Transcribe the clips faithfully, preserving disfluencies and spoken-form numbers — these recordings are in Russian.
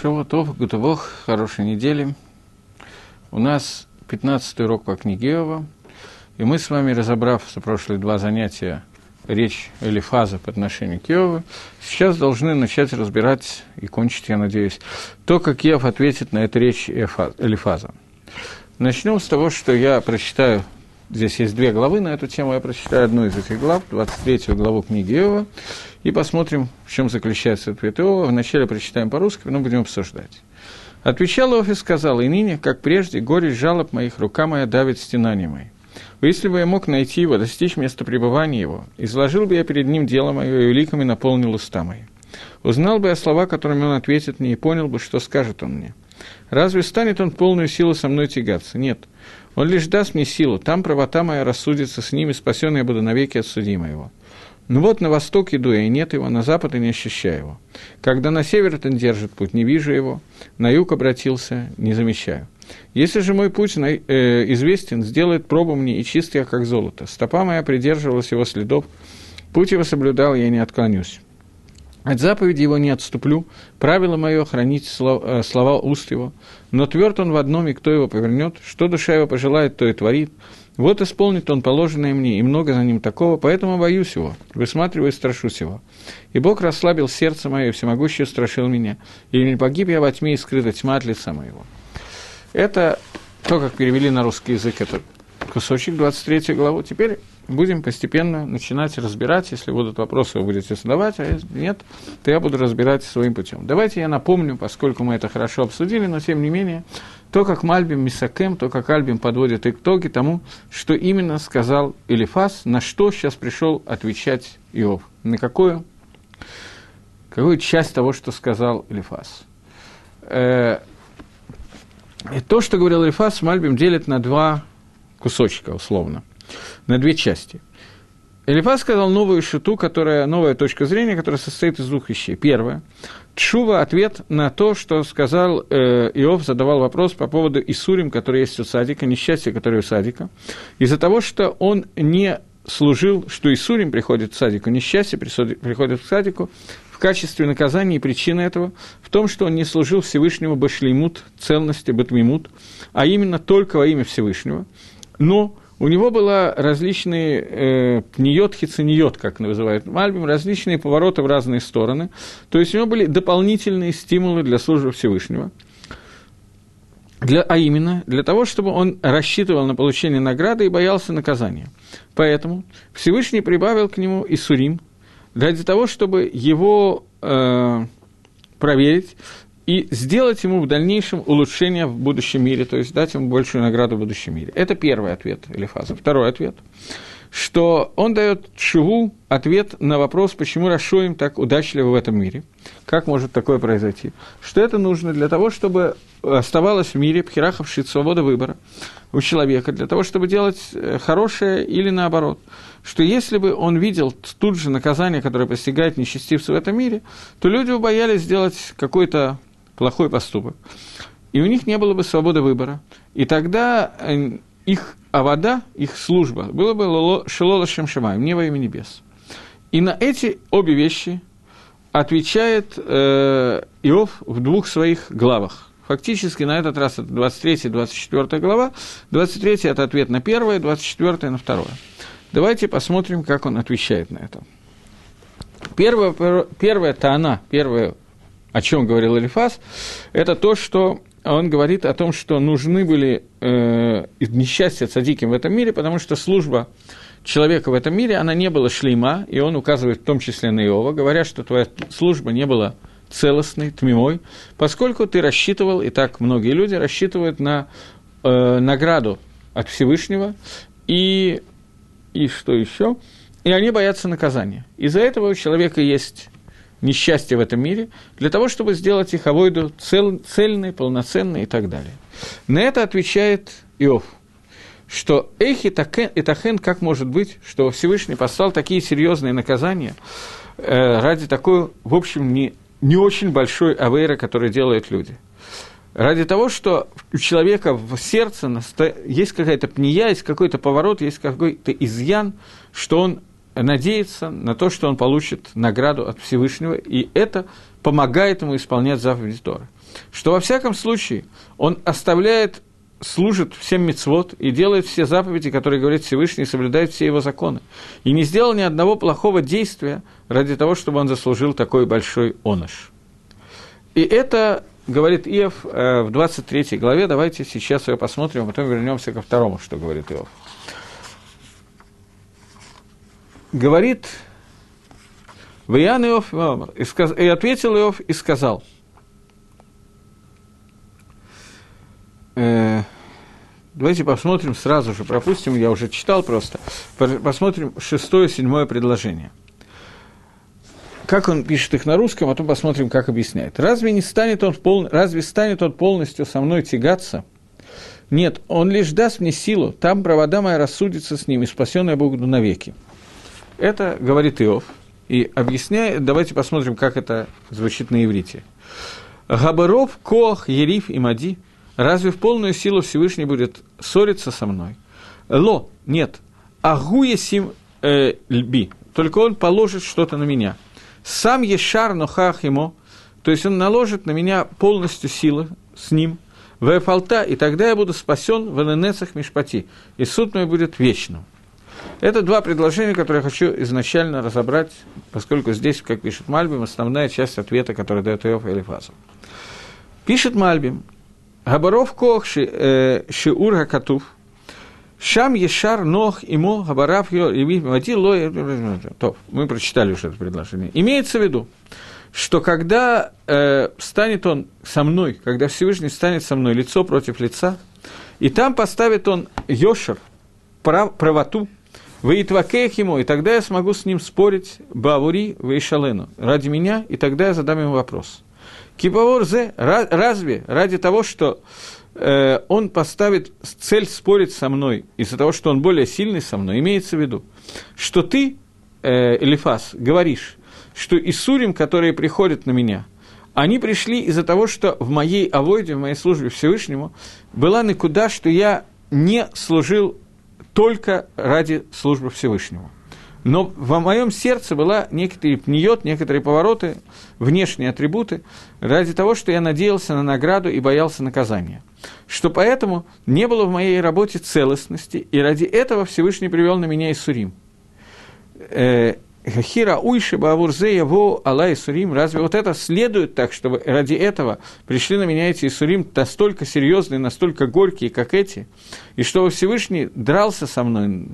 Шавуатов, Гутывох, хорошей недели. У нас пятнадцатый урок по книге Иова, и мы с вами, разобрав за прошлые два занятия речь Элифаза по отношению к Иову, сейчас должны начать разбирать и кончить, я надеюсь, то, как Иов ответит на эту речь Элифаза. Начнем с того, что я прочитаю, здесь есть две главы на эту тему, я прочитаю одну из этих глав, двадцать третью главу книги Иова, и посмотрим, в чем заключается ответ Иова. Вначале прочитаем по-русски, потом будем обсуждать. «Отвечал Иов и сказал: и ныне, как прежде, горечь жалоб моих, рука моя давит стенания мои. Если бы я мог найти его, достичь места пребывания его, изложил бы я перед ним дело мое, и уликами наполнил уста мои. Узнал бы я слова, которыми он ответит мне, и понял бы, что скажет он мне. Разве станет он полную силу со мной тягаться? Нет. Он лишь даст мне силу, там правота моя рассудится с ним, и спасен я буду навеки от судьи моего. Ну вот на восток иду я, и нет его, на запад и не ощущаю его. Когда на север он держит путь, не вижу его, на юг обратился, не замечаю. Если же мой путь известен, сделает пробу мне, и чист я, как золото. Стопа моя придерживалась его следов, путь его соблюдал, я не отклонюсь. От заповеди его не отступлю, правило мое хранить слова, слова уст его. Но тверд он в одном, и кто его повернет, что душа его пожелает, то и творит. Вот исполнит он положенное мне, и много за ним такого, поэтому боюсь его, высматриваю и страшусь его. И Бог расслабил сердце мое, и всемогущий устрашил меня, и не погиб я во тьме, и скрыта тьма от лица моего». Это то, как перевели на русский язык этот кусочек, двадцать третью главу. Теперь будем постепенно начинать разбирать. Если будут вопросы, вы будете задавать, а если нет, то я буду разбирать своим путем. Давайте я напомню, поскольку мы это хорошо обсудили, но тем не менее, то, как Мальбим Мисакем, то, как Альбим подводит итоги тому, что именно сказал Элифаз, на что сейчас пришел отвечать Иов, на какую, какую часть того, что сказал Элифаз. И то, что говорил Элифаз, Мальбим делит на два кусочка, условно, на две части. Элифаз сказал новую шиту, которая, новая точка зрения, которая состоит из двух вещей. Первое. Тшува – ответ на то, что сказал э, Иов, задавал вопрос по поводу Исурим, который есть у Садика, несчастья, которое у Садика. Из-за того, что он не служил, что Исурим приходит к Садику, несчастье приходит к Садику, в качестве наказания и причина этого в том, что он не служил Всевышнему башлеймут, целности, бытмимут, а именно только во имя Всевышнего. Но у него были различные э, пниот, хицениот, как называют Мальбим, различные повороты в разные стороны. То есть у него были дополнительные стимулы для службы Всевышнего. Для, а именно, для того, чтобы он рассчитывал на получение награды и боялся наказания. Поэтому Всевышний прибавил к нему Исурим, ради того, чтобы его э, проверить и сделать ему в дальнейшем улучшение в будущем мире, то есть дать ему большую награду в будущем мире. Это первый ответ Элифаза. Второй ответ, что он дает Тшуву ответ на вопрос, почему Рашоим так удачливо в этом мире, как может такое произойти, что это нужно для того, чтобы оставалось в мире пхирахов шит, свобода выбора у человека, для того, чтобы делать хорошее или наоборот. Что если бы он видел тут же наказание, которое постигает нечестивцев в этом мире, то люди бы боялись сделать какой-то плохой поступок. И у них не было бы свободы выбора. И тогда их авода, их служба, было бы шелола шемшемаем, небо имя небес. И на эти обе вещи отвечает э, Иов в двух своих главах. Фактически на этот раз это двадцать третья двадцать четвёртая глава, двадцать третья – это ответ на первое, двадцать четвёртая – на второе. Давайте посмотрим, как он отвечает на это. Первое, первое тана, первое, о чем говорил Элифаз, это то, что он говорит о том, что нужны были э, несчастья цадиким в этом мире, потому что служба человека в этом мире, она не была шлейма, и он указывает в том числе на Иова, говоря, что твоя служба не была целостной, тмимой, поскольку ты рассчитывал, и так многие люди рассчитывают на э, награду от Всевышнего, и... и что еще? И они боятся наказания. Из-за этого у человека есть несчастье в этом мире, для того, чтобы сделать их авойду цел, цельной, полноценной и так далее. На это отвечает Иов, что «Эхи Тахен, как может быть, что Всевышний послал такие серьезные наказания э, ради такой, в общем, не, не очень большой авейры, который делают люди». Ради того, что у человека в сердце есть какая-то пния, есть какой-то поворот, есть какой-то изъян, что он надеется на то, что он получит награду от Всевышнего, и это помогает ему исполнять заповеди Торы. что во всяком случае он оставляет, служит всем мицвот и делает все заповеди, которые говорит Всевышний, и соблюдает все его законы. И не сделал ни одного плохого действия ради того, чтобы он заслужил такой большой оныш. И это говорит Иов в двадцать третьей главе. Давайте сейчас ее посмотрим, а потом вернемся ко второму, что говорит Иов. Говорит Ваян Иов, и ответил Иов и сказал. Давайте посмотрим сразу же, пропустим, я уже читал просто, посмотрим шестое, седьмое предложение. Как он пишет их на русском, а потом посмотрим, как объясняет. «Разве не станет он, пол... Разве станет он полностью со мной тягаться? Нет, он лишь даст мне силу, там правота моя рассудится с ним, и спасен я буду навеки». Это говорит Иов. И объясняет, давайте посмотрим, как это звучит на иврите. «Габаров, Коах, Ериф и Мади». Разве в полную силу Всевышний будет ссориться со мной? Ло, нет, агуя сим э, льби, только он положит что-то на меня. Сам ешар нохах ему, то есть он наложит на меня полностью силы с ним. Вефалта, и тогда я буду спасен в эненецах мишпати, и суд мой будет вечным. Это два предложения, которые я хочу изначально разобрать, поскольку здесь, как пишет Мальбим, основная часть ответа, который дает Иов Элифазу. Пишет Мальбим. Габаров кох шиур хакатув, шам ешар нох имо габарав йо и вимати лой. Мы прочитали уже это предложение. Имеется в виду, что когда э, станет он со мной, когда Всевышний станет со мной лицо против лица, и там поставит он йошер, прав, правоту, ваитвакех ему, и тогда я смогу с ним спорить бавури ваишалену, ради меня, и тогда я задам ему вопрос. Кипаворзе, разве ради того, что э, он поставит цель спорить со мной, из-за того, что он более сильный со мной, имеется в виду, что ты, э, Элифаз, говоришь, что иссурим, которые приходят на меня, они пришли из-за того, что в моей авойде, в моей службе Всевышнему, была никуда, что я не служил только ради службы Всевышнему. Но в моем сердце была некоторые пниёт, некоторые повороты, внешние атрибуты, ради того, что я надеялся на награду и боялся наказания. Что поэтому не было в моей работе целостности, и ради этого Всевышний привел на меня Иссурим. Хира уйши баавурзе яво ала Иссурим. Разве вот это следует так, чтобы ради этого пришли на меня эти Иссурим настолько серьезные, настолько горькие, как эти, и чтобы Всевышний дрался со мной,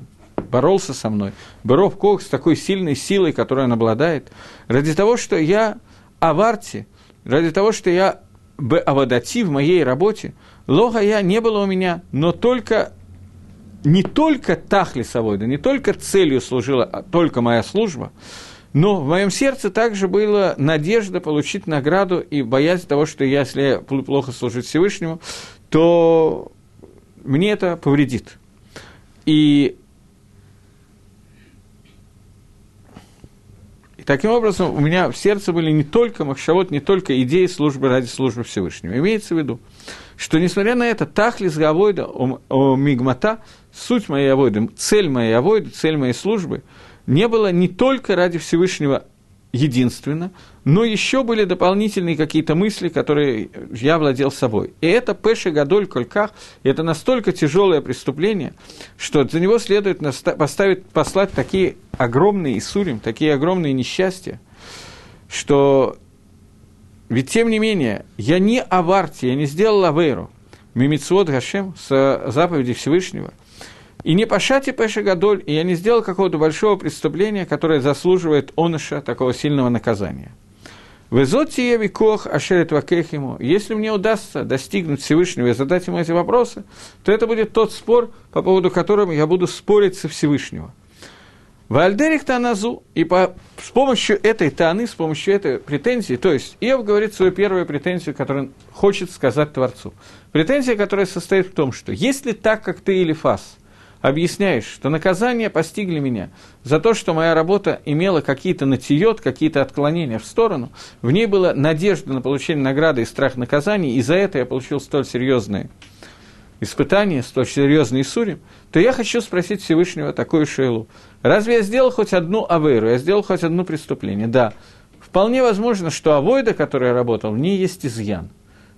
боролся со мной, Боров Кох с такой сильной силой, которой он обладает, ради того, что я аварти, ради того, что я бавадати в моей работе, лога я не было у меня, но только, не только тахлисовой, да не только целью служила а только моя служба, но в моем сердце также была надежда получить награду и боязнь того, что я, если я плохо служу Всевышнему, то мне это повредит. И таким образом, у меня в сердце были не только махшавот, не только идеи службы ради службы Всевышнего. Имеется в виду, что, несмотря на это, тахлис гавойда, о мигмата, суть моей авойды, цель моей авойды, цель моей службы, не было не только ради Всевышнего единственно, но еще были дополнительные какие-то мысли, которые я владел собой. И это пэши гадоль кольках, это настолько тяжелое преступление, что за него следует поставить, послать такие огромные иссурим, такие огромные несчастья, что ведь тем не менее я не аварти, я не сделал авейру, мимицвот гашем, с заповеди Всевышнего, и не пашати пэши гадоль, и я не сделал какого-то большого преступления, которое заслуживает оныша, такого сильного наказания. Если мне удастся достигнуть Всевышнего и задать ему эти вопросы, то это будет тот спор, по поводу которого я буду спорить со Всевышнего. Вальдерих Таназу, и по, с помощью этой Таны, с помощью этой претензии, то есть Иов говорит свою первую претензию, которую он хочет сказать Творцу. Претензия, которая состоит в том, что если так, как ты, Элифаз, объясняешь, что наказания постигли меня за то, что моя работа имела какие-то натиёт, какие-то отклонения в сторону, в ней была надежда на получение награды и страх наказаний, и за это я получил столь серьезные испытания, столь серьезные иссурим, то я хочу спросить Всевышнего такую шейлу. Разве я сделал хоть одну авейру, я сделал хоть одно преступление? Да, вполне возможно, что авойда, которая работала, в ней есть изъян.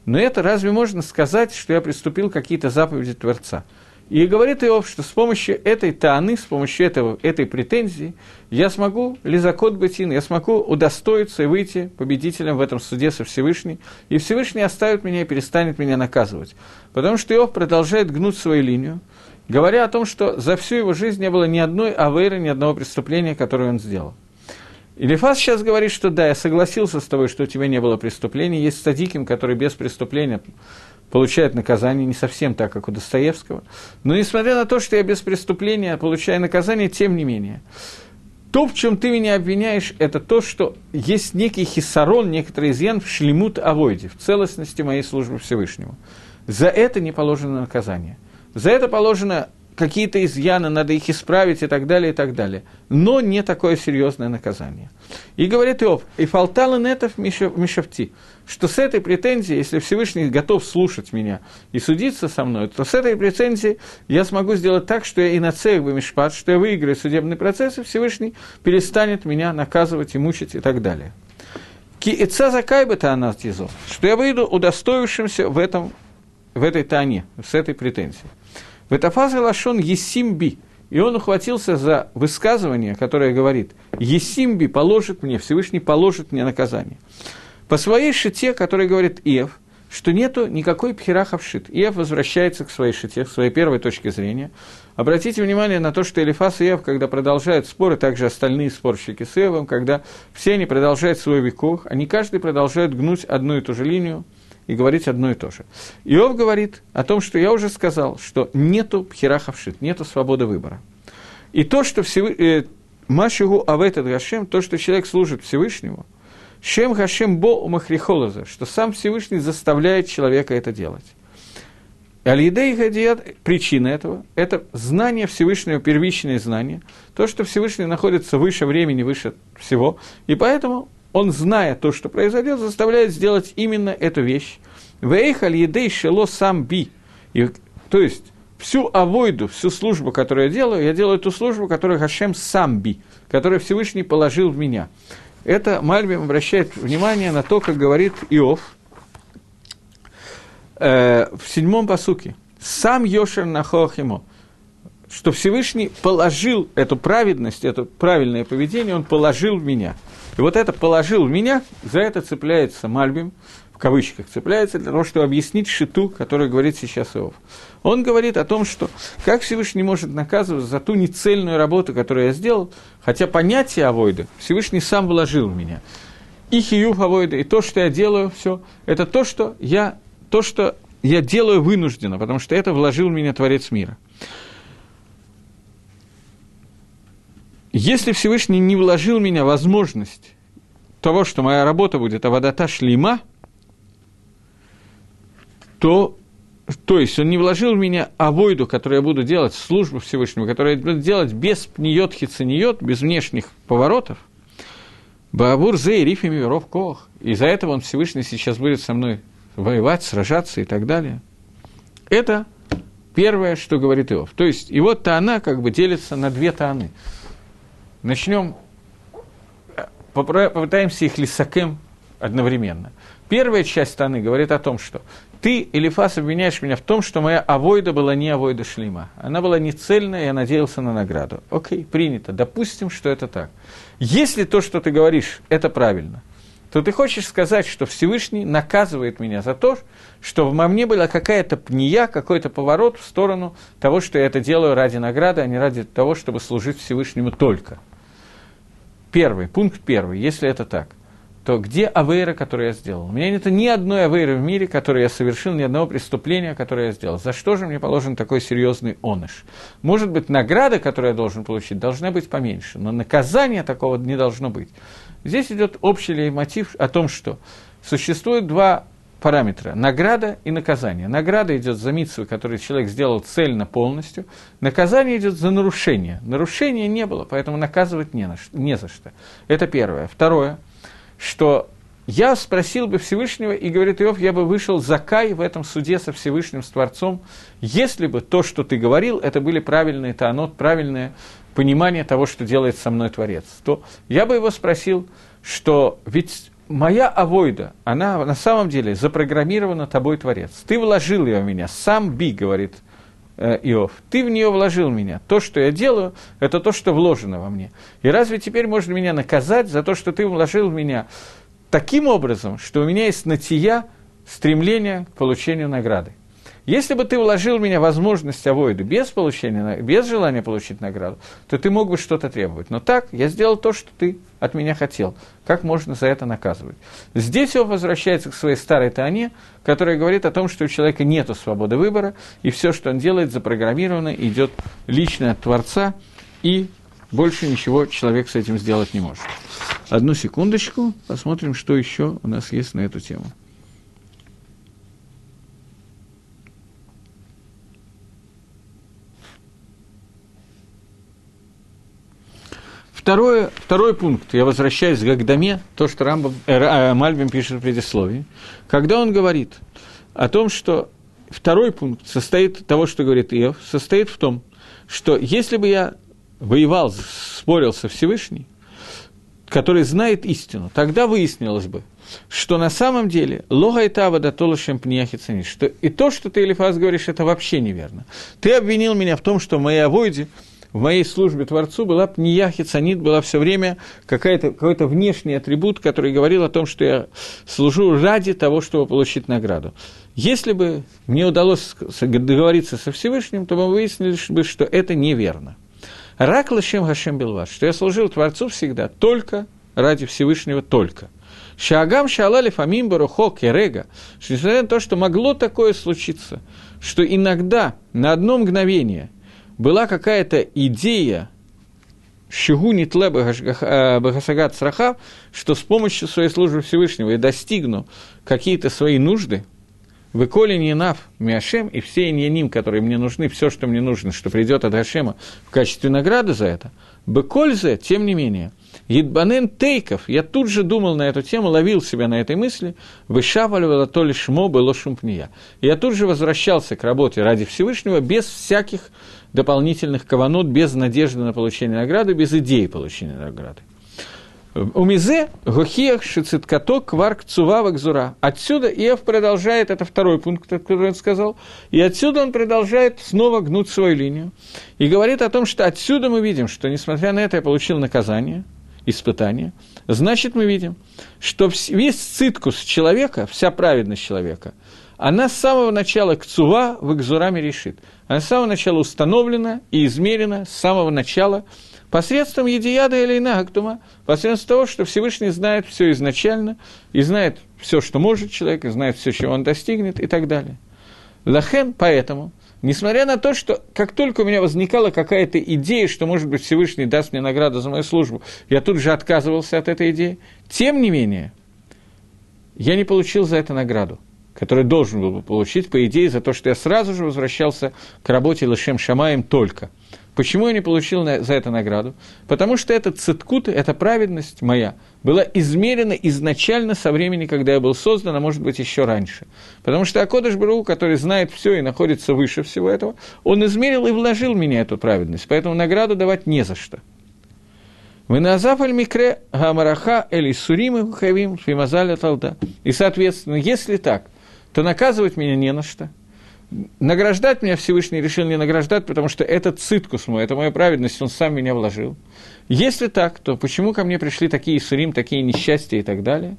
Но это разве можно сказать, что я приступил к какие-то заповеди Творца? И говорит Иов, что с помощью этой тааны, с помощью этого, этой претензии я смогу лизакот бытин, я смогу удостоиться и выйти победителем в этом суде со Всевышним, и Всевышний оставит меня и перестанет меня наказывать. Потому что Иов продолжает гнуть свою линию, говоря о том, что за всю его жизнь не было ни одной авейры, ни одного преступления, которое он сделал. Элифаз сейчас говорит, что да, я согласился с тобой, что у тебя не было преступлений, есть цадиким, который без преступления получает наказание, не совсем так, как у Достоевского. Но несмотря на то, что я без преступления получаю наказание, тем не менее. То, в чем ты меня обвиняешь, это то, что есть некий хиссарон, некоторый изъян в шлемут авойде, в целостности моей службы Всевышнему. За это не положено наказание. За это положено какие-то изъяны, надо их исправить и так далее, и так далее. Но не такое серьезное наказание. И говорит Иов, и фалтал инетов мишевти, что с этой претензией, если Всевышний готов слушать меня и судиться со мной, то с этой претензией я смогу сделать так, что я и на цех бы мишпат, что я выиграю судебный процесс, и Всевышний перестанет меня наказывать и мучить и так далее. Ки эца закайбета анат язов, что я выйду удостоившимся в, этом, в этой тане, с этой претензией. В этафазе лашон «Есимби», и он ухватился за высказывание, которое говорит «Есимби положит мне, Всевышний положит мне наказание». По своей шите, которая говорит Иов, что нету никакой пхераховшит. Иов возвращается к своей шите, к своей первой точке зрения. Обратите внимание на то, что Элифаз и Иов, когда продолжают споры, также остальные спорщики с Иовом, когда все они продолжают свой веков, они каждый продолжает гнуть одну и ту же линию, и говорить одно и то же. Иов говорит о том, что я уже сказал, что нету пхераховшит, нету свободы выбора. И то, что Всевышний, машигу авэтэд гашем, то, что человек служит Всевышнему, шем гашем бо махрихолоза, что сам Всевышний заставляет человека это делать. Аль-Идей Гадият, причина этого, это знание Всевышнего, первичное знание, то, что Всевышний находится выше времени, выше всего, и поэтому он, зная то, что произойдет, заставляет сделать именно эту вещь. «Вэйхаль едей шело сам би». То есть, всю авойду, всю службу, которую я делаю, я делаю ту службу, которую Хашем сам би, которую Всевышний положил в меня. Это Мальбим обращает внимание на то, как говорит Иов э, в седьмом пасуке. «Сам йошер нахохимо». Что Всевышний положил эту праведность, это правильное поведение, он положил в меня. И вот это «положил в меня», за это цепляется Мальбим, в кавычках цепляется, для того, чтобы объяснить шиту, которую говорит сейчас Иов. Он говорит о том, что как Всевышний может наказывать за ту нецельную работу, которую я сделал, хотя понятие авойда Всевышний сам вложил в меня. И хиюф авойда, и то, что я делаю, все, это то, что я, то, что я делаю вынужденно, потому что это вложил в меня Творец мира. Если Всевышний не вложил в меня возможность того, что моя работа будет авадата шлейма, то, то есть он не вложил в меня авойду, которую я буду делать, службу Всевышнему, которую я буду делать без пниот хицаниот, без внешних поворотов, баабур зей рифим веров коах. И из-за этого он Всевышний сейчас будет со мной воевать, сражаться и так далее. Это первое, что говорит Иов. То есть его таана как бы делится на две тааны. Начнем, попытаемся их лисакем одновременно. Первая часть Таны говорит о том, что ты, Элифаз, обвиняешь меня в том, что моя авойда была не авойда шлейма. Она была не цельная, я надеялся на награду. Окей, принято. Допустим, что это так. Если то, что ты говоришь, это правильно, то ты хочешь сказать, что Всевышний наказывает меня за то, что во мне была какая-то пния, какой-то поворот в сторону того, что я это делаю ради награды, а не ради того, чтобы служить Всевышнему только. Первый, пункт первый, если это так, то где авейра, которую я сделал? У меня нет ни одной авейры в мире, которую я совершил, ни одного преступления, которое я сделал. За что же мне положен такой серьезный оныш? Может быть, награда, которую я должен получить, должна быть поменьше, но наказания такого не должно быть. Здесь идет общий лейтмотив о том, что существует два параметра – награда и наказание. Награда идет за мицву, которую человек сделал цельно, полностью. Наказание идет за нарушение. Нарушения не было, поэтому наказывать не, на что, не за что. Это первое. Второе, что я спросил бы Всевышнего, и, говорит Иов, я бы вышел закай в этом суде со Всевышним, с Творцом, если бы то, что ты говорил, это были правильные таанот, правильные понимание того, что делает со мной Творец, то я бы его спросил, что ведь моя авойда, она на самом деле запрограммирована тобой, Творец. Ты вложил ее в меня, сам Би, говорит Иов, ты в нее вложил меня. То, что я делаю, это то, что вложено во мне. И разве теперь можно меня наказать за то, что ты вложил в меня таким образом, что у меня есть натия, стремление к получению награды? Если бы ты вложил в меня возможность авойды без получения, без желания получить награду, то ты мог бы что-то требовать. Но так я сделал то, что ты от меня хотел. Как можно за это наказывать? Здесь он возвращается к своей старой Таане, которая говорит о том, что у человека нет свободы выбора, и все, что он делает, запрограммировано, идет лично от Творца, и больше ничего человек с этим сделать не может. Одну секундочку, посмотрим, что еще у нас есть на эту тему. Второе, второй пункт, я возвращаюсь к Гагдаме, то, что Рамбам, э, Мальбим пишет в предисловии, когда он говорит о том, что второй пункт состоит, того, что говорит Иов, состоит в том, что если бы я воевал, спорил со Всевышним, который знает истину, тогда выяснилось бы, что на самом деле логайтава датолошем пняхи ценит, что и то, что ты, Элифаз, говоришь, это вообще неверно. Ты обвинил меня в том, что в моей авойде, в моей службе Творцу была пния хицанит, была все время какая-то, какой-то внешний атрибут, который говорил о том, что я служу ради того, чтобы получить награду. Если бы мне удалось договориться со Всевышним, то мы выяснили бы, что это неверно. Рак лашем хашем белваш, что я служил Творцу всегда только ради Всевышнего, только. Шаагам шаалалиф амим барухо керега, что несмотря на то, что могло такое случиться, что иногда на одно мгновение была какая-то идея, что с помощью своей службы Всевышнего я достигну какие-то свои нужды, выколи не нав миашем, и все иньяним, которые мне нужны, все, что мне нужно, что придет от Гашема в качестве награды за это, быкользе, тем не менее, едбанен тейков, я тут же думал на эту тему, ловил себя на этой мысли, вышаваливала то ли шмо было шумпния. Я тут же возвращался к работе ради Всевышнего без всяких дополнительных каванот, без надежды на получение награды, без идеи получения награды. Умизе гохиях шицеткато кварк цувавок зура. Отсюда Иов продолжает, это второй пункт, который он сказал, и отсюда он продолжает снова гнуть свою линию. И говорит о том, что отсюда мы видим, что несмотря на это я получил наказание, испытание, значит мы видим, что весь циткус человека, вся праведность человека, она с самого начала кцува в экзураме решит. Она с самого начала установлена и измерена с самого начала посредством едияда или инагактума, посредством того, что Всевышний знает все изначально, и знает все, что может человек, и знает все, чего он достигнет, и так далее. Лахен поэтому, несмотря на то, что как только у меня возникала какая-то идея, что, может быть, Всевышний даст мне награду за мою службу, я тут же отказывался от этой идеи, тем не менее, я не получил за это награду, который должен был бы получить, по идее, за то, что я сразу же возвращался к работе Лешем Шамаем только. Почему я не получил за это награду? Потому что эта циткут, эта праведность моя, была измерена изначально со времени, когда я был создан, а может быть, еще раньше. Потому что Акодыш Бару, который знает все и находится выше всего этого, он измерил и вложил в меня эту праведность, поэтому награду давать не за что. И, соответственно, если так, то наказывать меня не на что. Награждать меня Всевышний решил не награждать, потому что это циткус мой, это моя праведность, он сам меня вложил. Если так, то почему ко мне пришли такие иссурим, такие несчастья и так далее?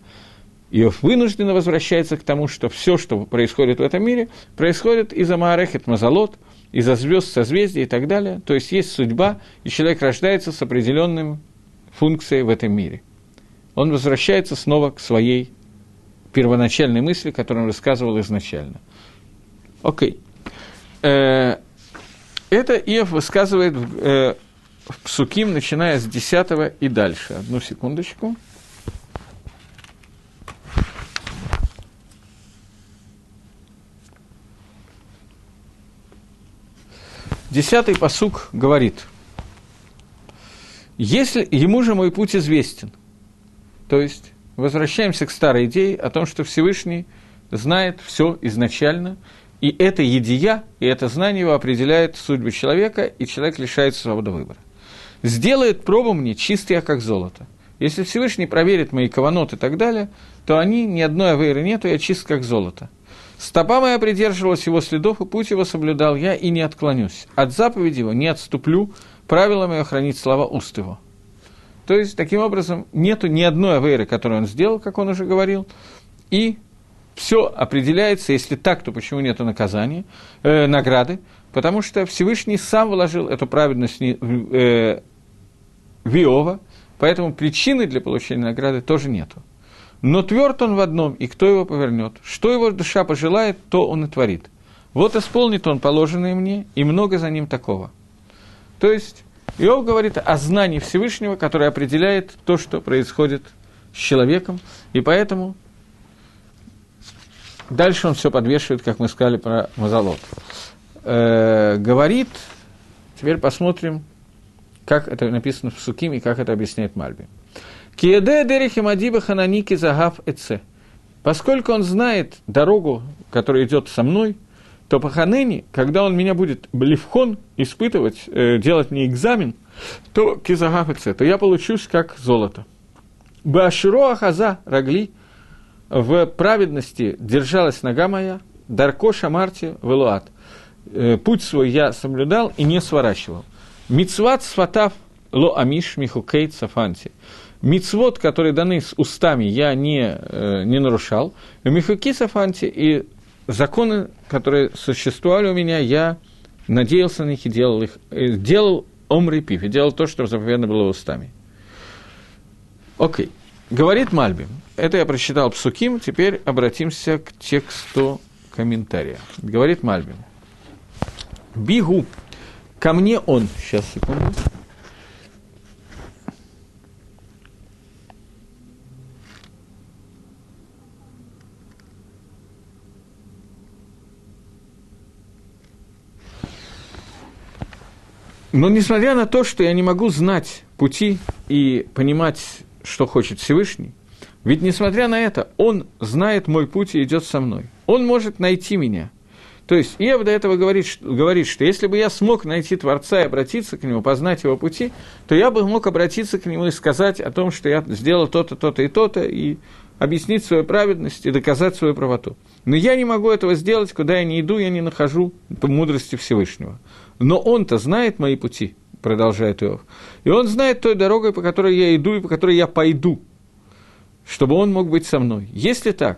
Иов вынужденно возвращается к тому, что все, что происходит в этом мире, происходит из-за Маарехет Мазалот, из-за звезд, созвездий и так далее. То есть есть судьба, и человек рождается с определенным функцией в этом мире. Он возвращается снова к своей первоначальной мысли, которую он рассказывал изначально. Окей. Okay. Это Иов высказывает в Псуким, начиная с десятого и дальше. Одну секундочку. Десятый пасук говорит: «Если ему же мой путь известен». То есть возвращаемся к старой идее о том, что Всевышний знает все изначально, и это едия, и это знание его определяет судьбу человека, и человек лишается свободы выбора. «Сделает пробу мне чист я, как золото, Если Всевышний проверит мои каванот и так далее, то они, ни одной авейры нету, я чист, как золото. Стопа моя придерживалась его следов, и путь его соблюдал я, и не отклонюсь. От заповеди его не отступлю, правило мое хранить слова уст его». То есть, таким образом, нету ни одной авейры, которую он сделал, как он уже говорил, и все определяется, если так, то почему нету наказания, э, награды, потому что Всевышний сам вложил эту праведность в, э, в Иова, поэтому причины для получения награды тоже нету. Но тверд он в одном, и кто его повернет? Что его душа пожелает, то он и творит. Вот исполнит он положенное мне, и много за ним такого. То есть, Иов говорит о знании Всевышнего, которое определяет то, что происходит с человеком, и поэтому дальше он все подвешивает, как мы сказали про Мазалот. Э-э- говорит, теперь посмотрим, как это написано в Суким и как это объясняет Мальбим. «Киеде дерехи мадиба хананики загав эце». Поскольку он знает дорогу, которая идет со мной, то по ханени, когда он меня будет левхон испытывать, э, делать мне экзамен, то кизагапыце, то я получусь как золото. Баширо ахаза рагли, в праведности держалась нога моя, дарко шамарти велуат. Э, путь свой я соблюдал и не сворачивал. Мицват сватав ло амиш михукейт сафанти. Мицвот, которые даны с устами, я не, э, не нарушал. Михуки сафанти и законы, которые существовали у меня, я надеялся на них и делал их. Делал омри пиф, и делал то, что заповедано было устами. Окей. Говорит Мальбим. Это я прочитал псуким, теперь обратимся к тексту комментария. Говорит Мальбим. Бигу. Ко мне он. Сейчас, секунду. Но несмотря на то, что я не могу знать пути и понимать, что хочет Всевышний, ведь несмотря на это, он знает мой путь и идет со мной. Он может найти меня. То есть Иов до этого говорит, что, говорит, что если бы я смог найти Творца и обратиться к нему, познать его пути, то я бы мог обратиться к нему и сказать о том, что я сделал то-то, то-то и то-то, и объяснить свою праведность и доказать свою правоту. Но я не могу этого сделать, куда я не иду, я не нахожу мудрости Всевышнего. Но он-то знает мои пути, продолжает Иов, и он знает той дорогой, по которой я иду и по которой я пойду, чтобы он мог быть со мной. Если так,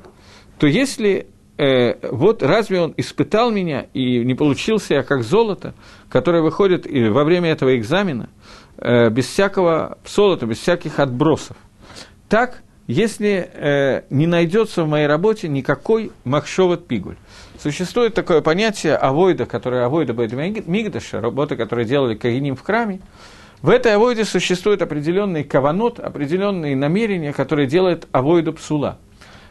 то если э, вот разве он испытал меня и не получился я как золото, которое выходит во время этого экзамена э, без всякого золота, без всяких отбросов, так, если э, не найдется в моей работе никакой махшоват пигуль. Существует такое понятие авойда, которое авойда бейт мигдаша, работа, которую делали коэним в храме. В этой авойде существует определенный каванот, определенные намерения, которые делает авойда псула.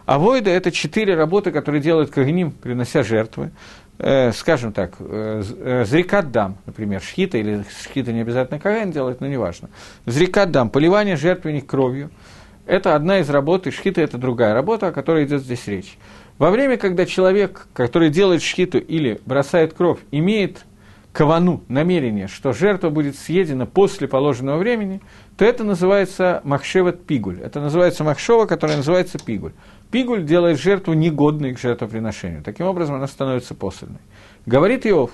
Авойда – это четыре работы, которые делает коэним, принося жертвы. Э, скажем так, э, зрикаддам, например, шхита, или шхита не обязательно коэн делает, но неважно. Зрикаддам – поливание жертвенник кровью. Это одна из работ, и шхита – это другая работа, о которой идет здесь речь. Во время, когда человек, который делает шхиту или бросает кровь, имеет кавану, намерение, что жертва будет съедена после положенного времени, то это называется махшеват пигуль. Это называется махшова, которая называется пигуль. Пигуль делает жертву негодной к жертвоприношению. Таким образом, она становится посольной. Говорит Иов,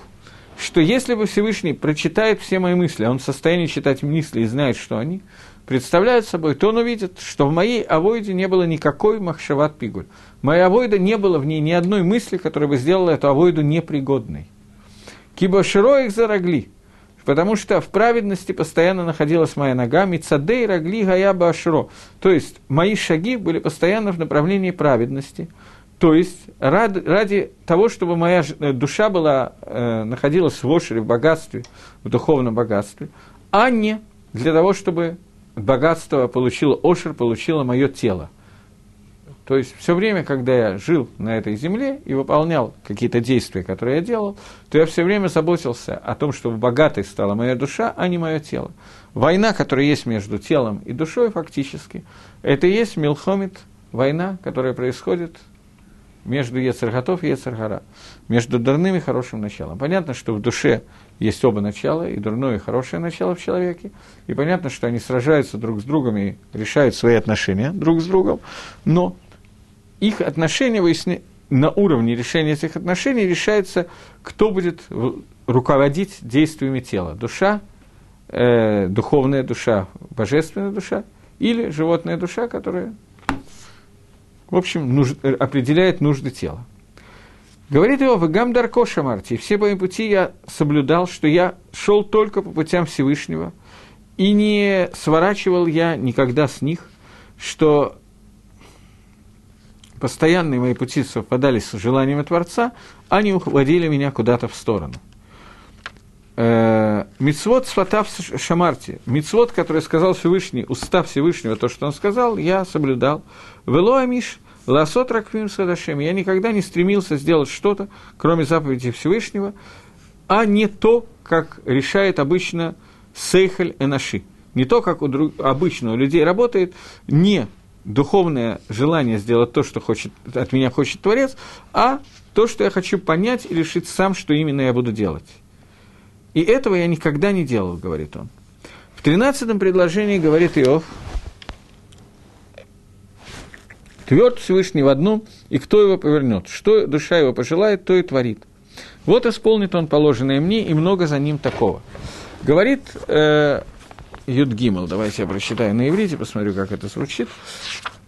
что если бы Всевышний прочитает все мои мысли, а он в состоянии читать мысли и знает, что они представляют собой, то он увидит, что в моей авойде не было никакой махшеват пигуль. Моя авойда не было в ней ни одной мысли, которая бы сделала эту авойду непригодной. Кибо широ их зарогли, потому что в праведности постоянно находилась моя нога, мицадей рогли гаяба аширо. То есть, мои шаги были постоянно в направлении праведности. То есть, ради, ради того, чтобы моя душа была, э, находилась в ошере, в богатстве, в духовном богатстве, а не для того, чтобы богатство получило ошер, получило мое тело. То есть, все время, когда я жил на этой земле и выполнял какие-то действия, которые я делал, то я все время заботился о том, чтобы богатой стала моя душа, а не мое тело. Война, которая есть между телом и душой, фактически, это и есть милхомит, война, которая происходит между Ецер Га-Тов и Ецер Га-Ра, между дурным и хорошим началом. Понятно, что в душе есть оба начала, и дурное, и хорошее начало в человеке, и понятно, что они сражаются друг с другом и решают свои отношения друг с другом, но их отношения выясняются, на уровне решения этих отношений решается, кто будет руководить действиями тела, душа, э, духовная душа, божественная душа, или животная душа, которая, в общем, нужд, определяет нужды тела. Говорит его, «Вегам дарко шамарти, все мои пути я соблюдал, что я шел только по путям Всевышнего, и не сворачивал я никогда с них, что постоянные мои пути совпадали с желаниями Творца, они уводили меня куда-то в сторону». Мицвот сватав шамарти, мицвот, который сказал Всевышний, уста Всевышнего, то, что он сказал, я соблюдал. Велоамиш, ласот раквим садашем, я никогда не стремился сделать что-то, кроме заповедей Всевышнего, а не то, как решает обычно сейхаль энаши, не то, как у друг... обычно у людей работает, не духовное желание сделать то, что хочет, от меня хочет Творец, а то, что я хочу понять и решить сам, что именно я буду делать. И этого я никогда не делал, говорит он. В тринадцатом предложении говорит Иов, тверд Всевышний в одном, и кто его повернет, что душа его пожелает, то и творит. Вот исполнит он положенное мне, и много за ним такого. Говорит... Э- Юд Гимел, давайте я прочитаю на иврите, посмотрю, как это звучит.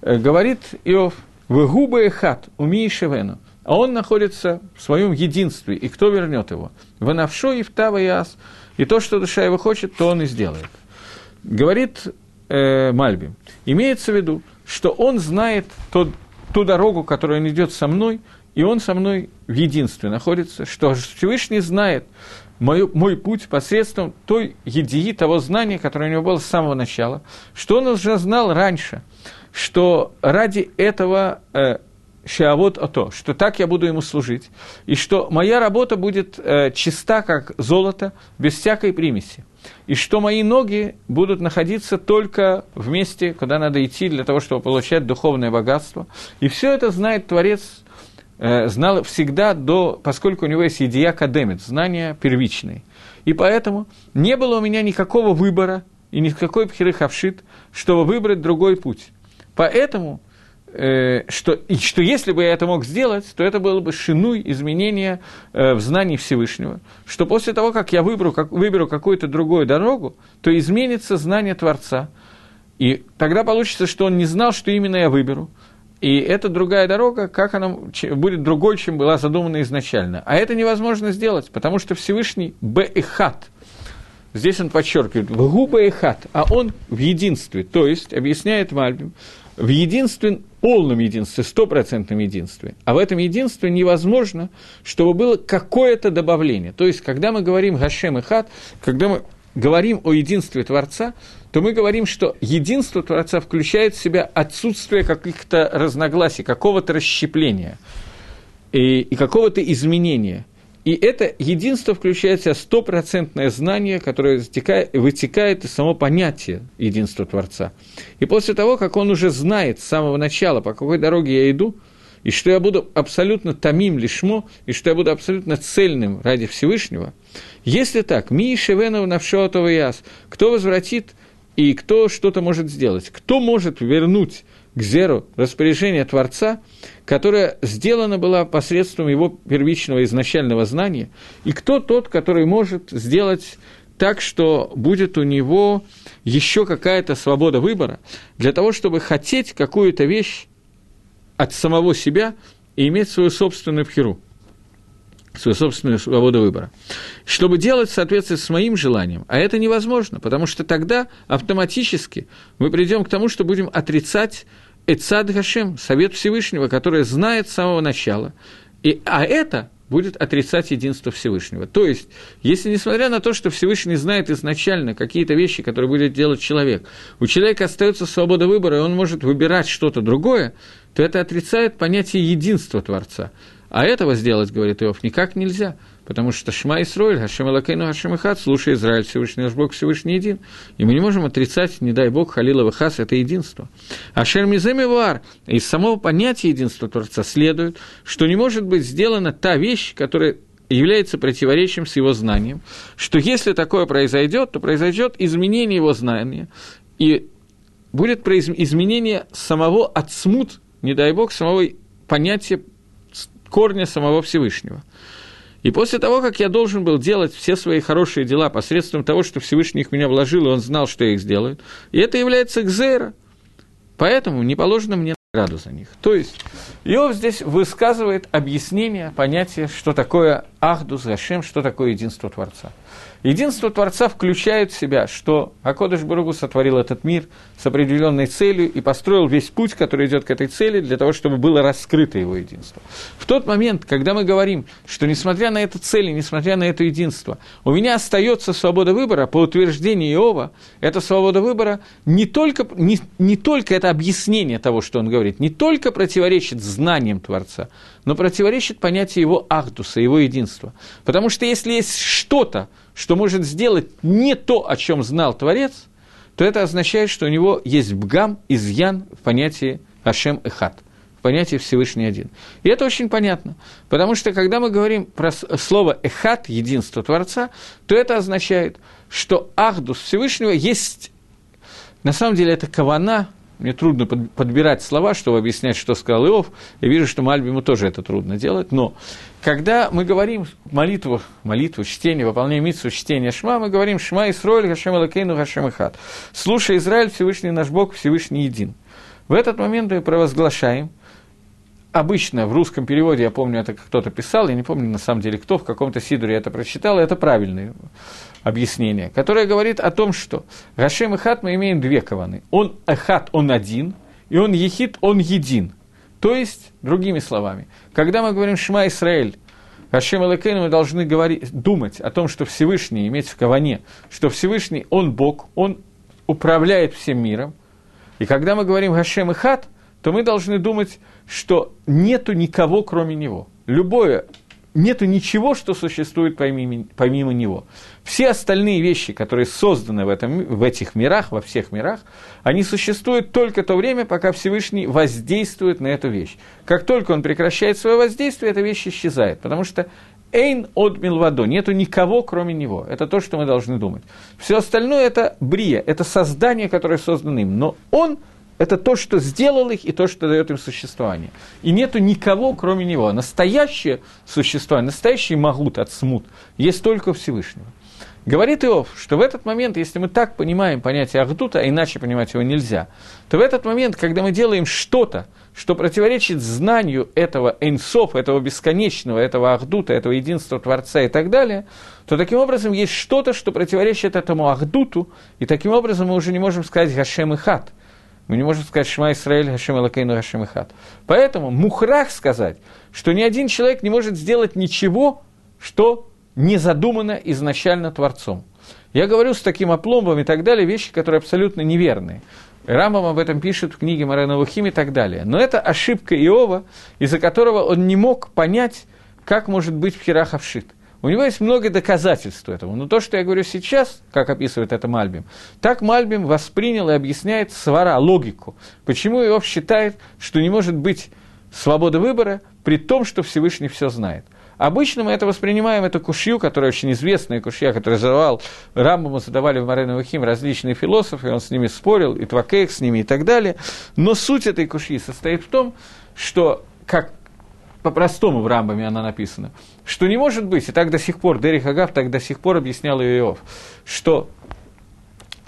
Говорит Иов, «Вегубе хат, уми и шевену». А он находится в своем единстве, и кто вернет его? «Ванавшо и втава и ас». И то, что душа его хочет, то он и сделает. Говорит э, Мальбим, имеется в виду, что он знает тот, ту дорогу, которую он идет со мной, и он со мной в единстве находится, что Всевышний знает, Мой, мой путь посредством той едии, того знания, которое у него было с самого начала, что он уже знал раньше, что ради этого э, «шеавот ото», что так я буду ему служить, и что моя работа будет э, чиста, как золото, без всякой примеси, и что мои ноги будут находиться только в месте, куда надо идти для того, чтобы получать духовное богатство. И все это знает Творец, знал всегда, до, поскольку у него есть идея кадемит, знания первичные. И поэтому не было у меня никакого выбора и никакой пхирыхавшит, чтобы выбрать другой путь. Поэтому, э, что, и что если бы я это мог сделать, то это было бы шинуй изменения э, в знании Всевышнего, что после того, как я выберу, как, выберу какую-то другую дорогу, то изменится знание Творца. И тогда получится, что он не знал, что именно я выберу. И это другая дорога, как она будет другой, чем была задумана изначально. А это невозможно сделать, потому что Всевышний Б-Эхат, здесь он подчеркивает, Вгу Б-Эхат, а он в единстве, то есть, объясняет Мальбим, в единстве, полном единстве, стопроцентном единстве. А в этом единстве невозможно, чтобы было какое-то добавление. То есть, когда мы говорим Гашем Эхат, когда мы говорим о единстве Творца, то мы говорим, что единство Творца включает в себя отсутствие каких-то разногласий, какого-то расщепления и, и какого-то изменения. И это единство включает в себя стопроцентное знание, которое вытекает, вытекает из самого понятия единства Творца. И после того, как он уже знает с самого начала, по какой дороге я иду, и что я буду абсолютно тамим лишмо, и что я буду абсолютно цельным ради Всевышнего, если так, ми и шевенов навшотов и яс, кто возвратит и кто что-то может сделать, кто может вернуть к зеру распоряжение Творца, которое сделано было посредством его первичного изначального знания, и кто тот, который может сделать так, что будет у него еще какая-то свобода выбора, для того, чтобы хотеть какую-то вещь от самого себя и иметь свою собственную пхиру, свою собственную свободу выбора, чтобы делать в соответствии с моим желанием. А это невозможно, потому что тогда автоматически мы придем к тому, что будем отрицать Эцад Гашем, Совет Всевышнего, который знает с самого начала, и, а это будет отрицать единство Всевышнего. То есть, если несмотря на то, что Всевышний знает изначально какие-то вещи, которые будет делать человек, у человека остается свобода выбора, и он может выбирать что-то другое, то это отрицает понятие единства Творца. А этого сделать, говорит Иов, никак нельзя, Потому что Шма Исроэль, Хашем Элокейну, Хашем Эхад, слушай, Израиль, Всевышний наш Бог, Всевышний един. И мы не можем отрицать, не дай Бог, Халила Вахас, это единство. А Шермизем Ивар, из самого понятия единства Творца следует, что не может быть сделана та вещь, которая является противоречием с его знанием, что если такое произойдет, то произойдет изменение его знания, и будет изменение самого отсмут, не дай Бог, самого понятия корня самого Всевышнего. И после того, как я должен был делать все свои хорошие дела посредством того, что Всевышний их меня вложил, и он знал, что я их сделаю, и это является гзейра, поэтому не положено мне награду за них. То есть Иов здесь высказывает объяснение, понятие, что такое Ахдус Гашем, что такое единство Творца. Единство Творца включает в себя, что Акодыш Баругу сотворил этот мир с определенной целью и построил весь путь, который идет к этой цели, для того, чтобы было раскрыто его единство. В тот момент, когда мы говорим, что несмотря на эту цель и несмотря на это единство, у меня остается свобода выбора, по утверждению Иова, эта свобода выбора не только, не, не только это объяснение того, что он говорит, не только противоречит знаниям Творца, но противоречит понятию его ахдуса, его единства. Потому что если есть что-то, что может сделать не то, о чем знал Творец, то это означает, что у него есть бгам, изъян в понятии Ашем Эхад, в понятии Всевышний один. И это очень понятно, потому что когда мы говорим про слово Эхад, единство Творца, то это означает, что ахдус Всевышнего есть, на самом деле это кавана. Мне трудно подбирать слова, чтобы объяснять, что сказал Иов. Я вижу, что Мальбиму тоже это трудно делать. Но когда мы говорим молитву, молитву, чтение, выполняя мицву, чтение Шма, мы говорим «Шма Исроэль, Хашем Элокейну, Хашем Эхад». «Слушай, Израиль, Всевышний наш Бог, Всевышний един». В этот момент мы провозглашаем. Обычно в русском переводе, я помню, это кто-то писал, я не помню на самом деле кто, в каком-то сидуре это прочитал, это правильное объяснение, которое говорит о том, что Гашем Эхад мы имеем две каваны. Он Эхад, он один, и он Ехид, он един. То есть, другими словами, когда мы говорим «Шма Исраэль», Гашем Элокейну, мы должны говорить, думать о том, что Всевышний, иметь в каване, что Всевышний, он Бог, он управляет всем миром. И когда мы говорим «Гашем Эхад», то мы должны думать, что нету никого, кроме него. Любое, нету ничего, что существует помимо, помимо него. Все остальные вещи, которые созданы в, этом, в этих мирах, во всех мирах, они существуют только то время, пока Всевышний воздействует на эту вещь. Как только он прекращает свое воздействие, эта вещь исчезает, потому что «Эйн от милвадо» – нету никого, кроме него. Это то, что мы должны думать. Все остальное – это брия, это создание, которое создано им, но он – это то, что сделал их, и то, что дает им существование. И нету никого, кроме него. Настоящее существование, настоящий махут, ацмут, есть только у Всевышнего. Говорит Иов, что в этот момент, если мы так понимаем понятие ахдута, а иначе понимать его нельзя, то в этот момент, когда мы делаем что-то, что противоречит знанию этого энсов, этого бесконечного, этого ахдута, этого единства Творца и так далее, то таким образом есть что-то, что противоречит этому ахдуту, и таким образом мы уже не можем сказать «Гашем Эхад». Мы не можем сказать «Шма Исраэль, Хашем Элокейну, Хашем Эхад». Поэтому мухрах сказать, что ни один человек не может сделать ничего, что не задумано изначально Творцом. Я говорю с таким опломбом и так далее, вещи, которые абсолютно неверные. Рамбам об этом пишет в книге Морэ Невухим и так далее. Но это ошибка Иова, из-за которого он не мог понять, как может быть пхирах авшит. У него есть много доказательств этому, но то, что я говорю сейчас, как описывает это Мальбим, так Мальбим воспринял и объясняет свара, логику, почему Иов считает, что не может быть свободы выбора, при том, что Всевышний все знает. Обычно мы это воспринимаем, эту кушью, которая очень известная кушья, которую задавал Рамбаму, задавали в Морэ Невухим различные философы, он с ними спорил, и Твакеях с ними и так далее, но суть этой кушьи состоит в том, что как по-простому в Рамбаме она написана, что не может быть, и так до сих пор, Дерих Агав так до сих пор объяснял Иов, что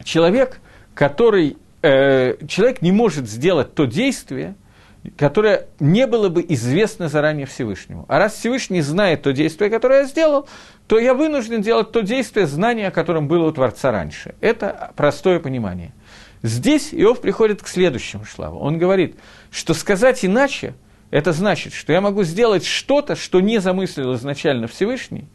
человек, который, э, человек не может сделать то действие, которое не было бы известно заранее Всевышнему. А раз Всевышний знает то действие, которое я сделал, то я вынужден делать то действие, знание о котором было у Творца раньше. Это простое понимание. Здесь Иов приходит к следующему шлаву. Он говорит, что сказать иначе, это значит, что я могу сделать что-то, что не замыслил изначально Всевышний,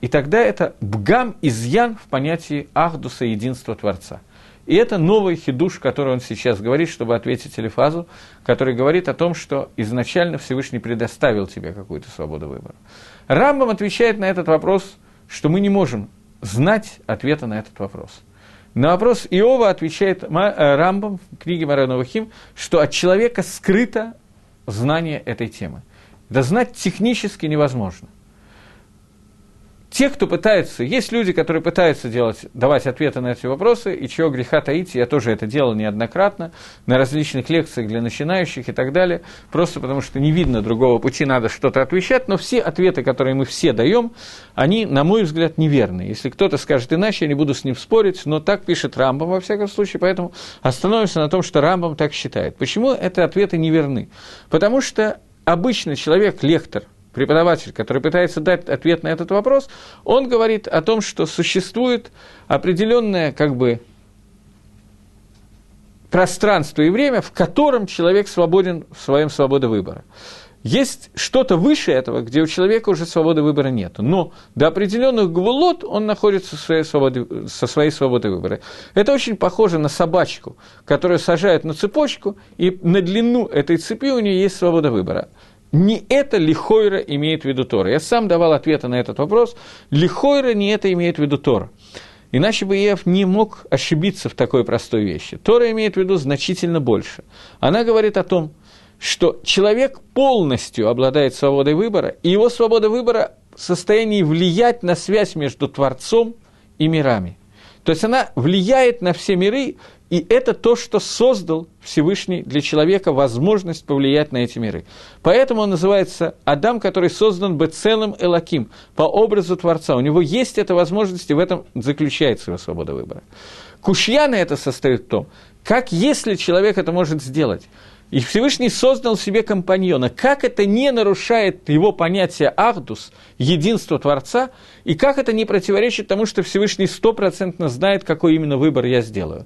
и тогда это бгам, изъян в понятии ахдуса, единства Творца. И это новый хидуш, который он сейчас говорит, чтобы ответить Элифазу, который говорит о том, что изначально Всевышний предоставил тебе какую-то свободу выбора. Рамбам отвечает на этот вопрос, что мы не можем знать ответа на этот вопрос. На вопрос Иова отвечает Рамбам в книге Морэ Невухим, что от человека скрыто знание этой темы. Да знать технически невозможно. Те, кто пытается, есть люди, которые пытаются делать, давать ответы на эти вопросы, и чего греха таить, я тоже это делал неоднократно, на различных лекциях для начинающих и так далее, просто потому что не видно другого пути, надо что-то отвечать, но все ответы, которые мы все даем, они, на мой взгляд, неверны. Если кто-то скажет иначе, я не буду с ним спорить, но так пишет Рамбам, во всяком случае, поэтому остановимся на том, что Рамбам так считает. Почему эти ответы неверны? Потому что обычно человек, лектор, преподаватель, который пытается дать ответ на этот вопрос, он говорит о том, что существует определенное как бы пространство и время, в котором человек свободен в своем свободе выбора. Есть что-то выше этого, где у человека уже свободы выбора нет. Но до определенных гвулот он находится со своей, свободы, со своей свободой выбора. Это очень похоже на собачку, которую сажают на цепочку, и на длину этой цепи у нее есть свобода выбора. Не это лихойра имеет в виду Тора. Я сам давал ответы на этот вопрос. Лихойра не это имеет в виду Тора. Иначе бы Иов не мог ошибиться в такой простой вещи. Тора имеет в виду значительно больше. Она говорит о том, что человек полностью обладает свободой выбора, и его свобода выбора в состоянии влиять на связь между Творцом и мирами. То есть она влияет на все миры, и это то, что создал Всевышний для человека возможность повлиять на эти миры. Поэтому он называется Адам, который создан бы целым Элаким, по образу Творца. У него есть эта возможность, и в этом заключается его свобода выбора. Кушья на это состоит в том, как если человек это может сделать. И Всевышний создал себе компаньона. Как это не нарушает его понятие «ахдус», единство Творца, и как это не противоречит тому, что Всевышний стопроцентно знает, какой именно выбор я сделаю.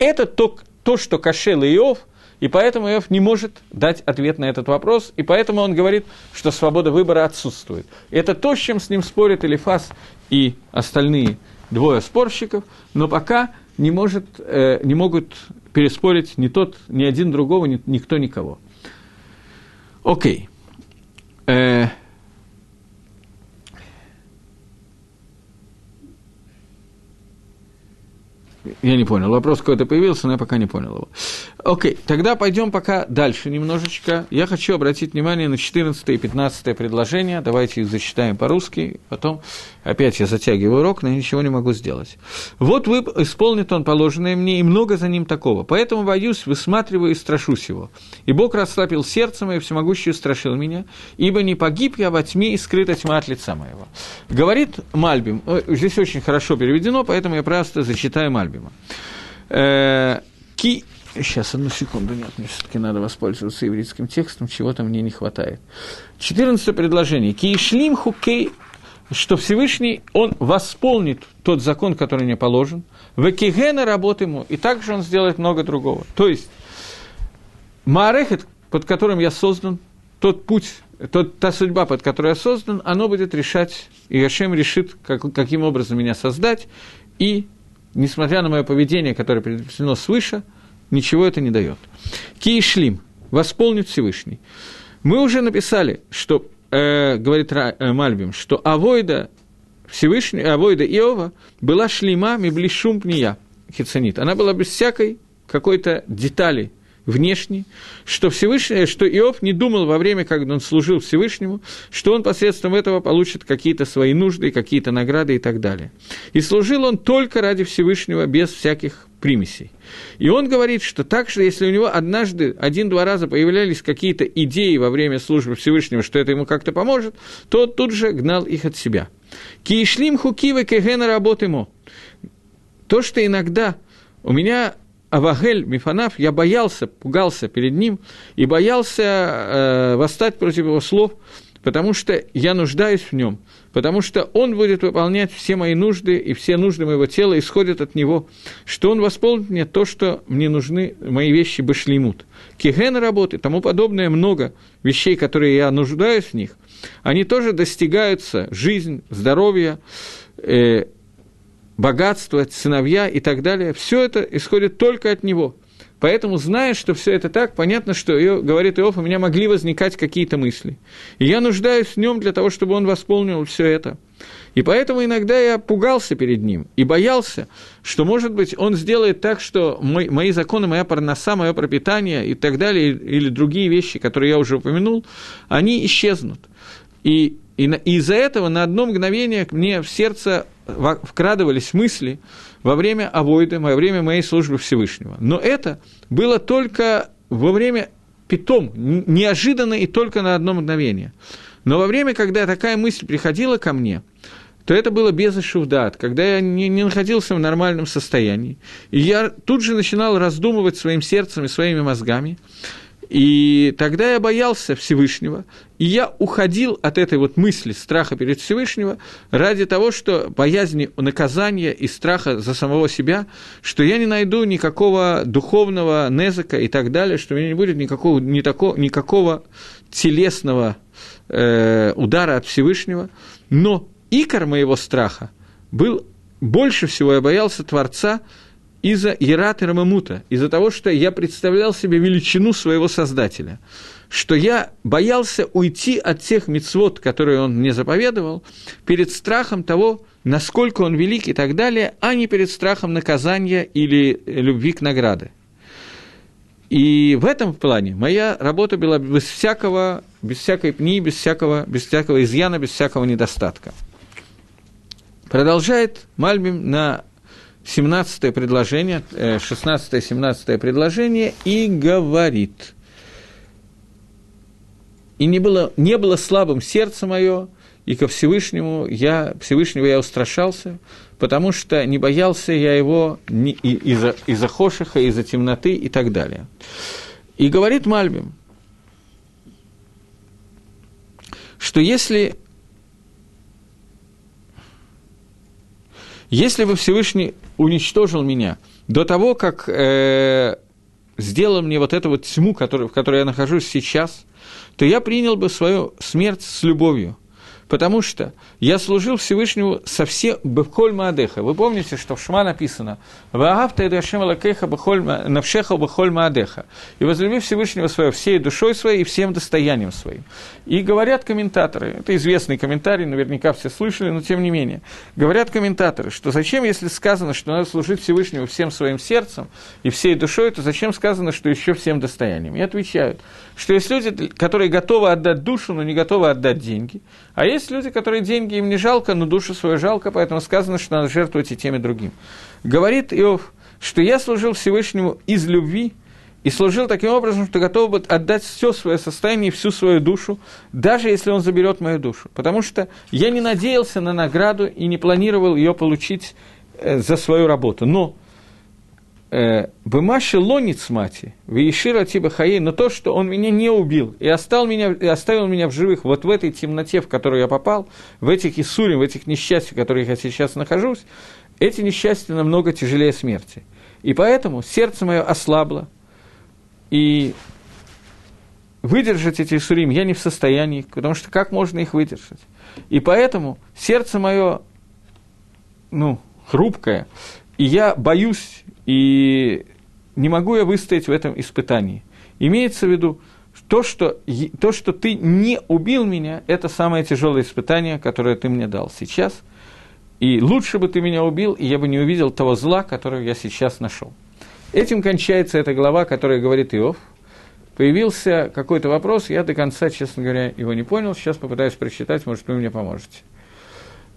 Это то, то, что кашел Иов, и поэтому Иов не может дать ответ на этот вопрос, и поэтому он говорит, что свобода выбора отсутствует. Это то, с чем с ним спорят Элифаз и остальные двое спорщиков, но пока не, может, э, не могут переспорить ни тот, ни один другого, ни, никто никого. Окей. Э, Я не понял. Вопрос какой-то появился, но я пока не понял его. Окей, тогда пойдем пока дальше немножечко. Я хочу обратить внимание на четырнадцатое и пятнадцатое предложения. Давайте их зачитаем по-русски. Потом опять я затягиваю урок, но я ничего не могу сделать. «Вот вы, исполнит он положенное мне, и много за ним такого. Поэтому боюсь, высматриваю и страшусь его. И Бог расслабил сердце мое, всемогущий устрашил меня, ибо не погиб я во тьме, и скрыта тьма от лица моего». Говорит Мальбим. Здесь очень хорошо переведено, поэтому я просто зачитаю Мальбим. Ки... Сейчас, одну секунду, нет, мне все-таки надо воспользоваться еврейским текстом, чего-то мне не хватает. четырнадцатое предложение. Киишлим хукей, что Всевышний, он восполнит тот закон, который мне положен, векигена работ ему, и также он сделает много другого. То есть, маарехет, под которым я создан, тот путь, тот, та судьба, под которой я создан, она будет решать, и Ашем решит, как, каким образом меня создать, и несмотря на мое поведение, которое предопределено свыше, ничего это не дает. Киишлим, восполнит Всевышний. Мы уже написали, что, э, говорит Ра, э, Мальбим, что авойда Всевышний, авойда Иова была шлима меблишум пния, хицанит. Она была без всякой какой-то детали внешней, что, Всевышний, что Иов не думал во время, когда он служил Всевышнему, что он посредством этого получит какие-то свои нужды, какие-то награды и так далее. И служил он только ради Всевышнего, без всяких примесей. И он говорит, что также, если у него однажды, один-два раза появлялись какие-то идеи во время службы Всевышнего, что это ему как-то поможет, то он тут же гнал их от себя. «Киишлим хукивы кегена работ ему». То, что иногда у меня... Авагель Мифанав, я боялся, пугался перед ним и боялся э, восстать против его слов, потому что я нуждаюсь в нем, потому что он будет выполнять все мои нужды, и все нужды моего тела исходят от него, что он восполнит мне то, что мне нужны, мои вещи башлимут. Киген работы, тому подобное, много вещей, которые я нуждаюсь в них, они тоже достигаются, жизнь, здоровье, э, богатство, сыновья и так далее, все это исходит только от него. Поэтому, зная, что все это так, понятно, что, говорит Иов, у меня могли возникать какие-то мысли. И я нуждаюсь в нем для того, чтобы он восполнил все это. И поэтому иногда я пугался перед ним и боялся, что, может быть, он сделает так, что мой, мои законы, моя парноса, мое пропитание и так далее, или другие вещи, которые я уже упомянул, они исчезнут. И, и, и из-за этого на одно мгновение мне в сердце вкрадывались мысли во время авойды, во время моей службы Всевышнего. Но это было только во время питом, неожиданно и только на одно мгновение. Но во время, когда такая мысль приходила ко мне, то это было без ишувдат, когда я не, не находился в нормальном состоянии. И я тут же начинал раздумывать своим сердцем и своими мозгами. И тогда я боялся Всевышнего, и я уходил от этой вот мысли страха перед Всевышним ради того, что боязни наказания и страха за самого себя, что я не найду никакого духовного незака и так далее, что у меня не будет никакого, не такого, никакого телесного э, удара от Всевышнего. Но икор моего страха был, больше всего я боялся Творца, из-за Ерат и Рамамута, из-за того, что я представлял себе величину своего Создателя, что я боялся уйти от тех мицвот, которые он мне заповедовал, перед страхом того, насколько он велик и так далее, а не перед страхом наказания или любви к награде. И в этом плане моя работа была без всякого, без всякой пни, без всякого, без всякого изъяна, без всякого недостатка. Продолжает Мальбим на семнадцатое предложение, шестнадцатое-семнадцатое предложение, и говорит: «И не было, не было слабым сердце мое, и ко Всевышнему я, Всевышнего я устрашался, потому что не боялся я его ни, и, из-за, из-за хошиха, из-за темноты и так далее». И говорит Мальбим, что если... Если бы Всевышний уничтожил меня до того, как э, сделал мне вот эту вот тьму, который, в которой я нахожусь сейчас, то я принял бы свою смерть с любовью, потому что я служил Всевышнему со всем «бэвколь маадеха». Вы помните, что в Шма написано «Ваагавта эд Ашем элокеха навшеха бэвколь маадеха» и возлюби Всевышнего своего всей душой своей и всем достоянием своим. И говорят комментаторы, это известный комментарий, наверняка все слышали, но тем не менее, говорят комментаторы, что зачем, если сказано, что надо служить Всевышнему всем своим сердцем и всей душой, то зачем сказано, что еще всем достоянием? И отвечают, что есть люди, которые готовы отдать душу, но не готовы отдать деньги, а есть Есть люди, которые деньги им не жалко, но душу свою жалко, поэтому сказано, что надо жертвовать и тем, и другим. Говорит Иов, что я служил Всевышнему из любви и служил таким образом, что готов был отдать все свое состояние и всю свою душу, даже если он заберет мою душу, потому что я не надеялся на награду и не планировал ее получить за свою работу. Но «Бымаши лонец мати, веешира тиба хаей», но то, что он меня не убил и, остал меня, и оставил меня в живых вот в этой темноте, в которую я попал, в этих иссурим, в этих несчастьях, в которых я сейчас нахожусь, эти несчастья намного тяжелее смерти. И поэтому сердце мое ослабло, и выдержать эти иссурим я не в состоянии, потому что как можно их выдержать? И поэтому сердце мое, ну, хрупкое, и я боюсь, и не могу я выстоять в этом испытании. Имеется в виду, то, что, то, что ты не убил меня, это самое тяжелое испытание, которое ты мне дал сейчас. И лучше бы ты меня убил, и я бы не увидел того зла, которое я сейчас нашел. Этим кончается эта глава, которая говорит Иов. Появился какой-то вопрос, я до конца, честно говоря, его не понял. Сейчас попытаюсь прочитать, может, вы мне поможете.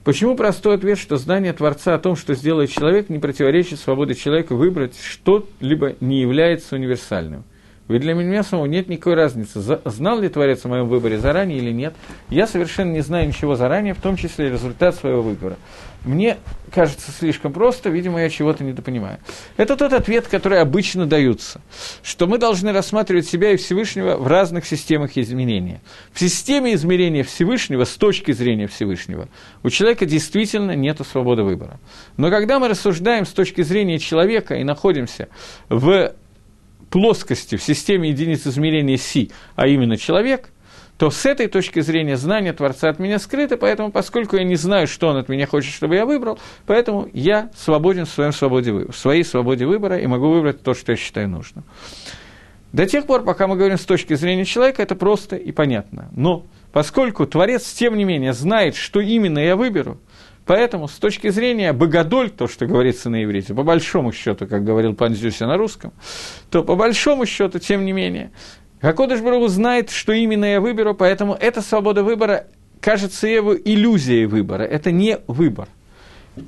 Почему простой ответ, что знание Творца о том, что сделает человек, не противоречит свободе человека выбрать что-либо, не является универсальным? Ведь для меня самого нет никакой разницы, знал ли Творец о моем выборе заранее или нет. Я совершенно не знаю ничего заранее, в том числе и результат своего выбора. Мне кажется слишком просто, видимо, я чего-то недопонимаю. Это тот ответ, который обычно дается, что мы должны рассматривать себя и Всевышнего в разных системах измерения. В системе измерения Всевышнего, с точки зрения Всевышнего, у человека действительно нет свободы выбора. Но когда мы рассуждаем с точки зрения человека и находимся в плоскости, в системе единиц измерения Си, а именно человек, то с этой точки зрения знание Творца от меня скрыто, поэтому, поскольку я не знаю, что он от меня хочет, чтобы я выбрал, поэтому я свободен в, своем свободе, в своей свободе выбора и могу выбрать то, что я считаю нужным. До тех пор, пока мы говорим с точки зрения человека, это просто и понятно. Но поскольку Творец, тем не менее, знает, что именно я выберу, поэтому с точки зрения богодоль, то, что говорится на иврите, по большому счету, как говорил пан Зюся на русском, то по большому счету, тем не менее, Акодыш Барух Ху знает, что именно я выберу, поэтому эта свобода выбора кажется Еву иллюзией выбора, это не выбор.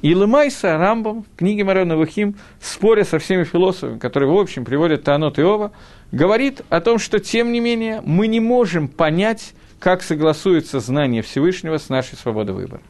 И Лымайса Рамбам в книге Морэ Невухим, споря со всеми философами, которые, в общем, приводят Таанот Иова, говорит о том, что, тем не менее, мы не можем понять, как согласуется знание Всевышнего с нашей свободой выбора.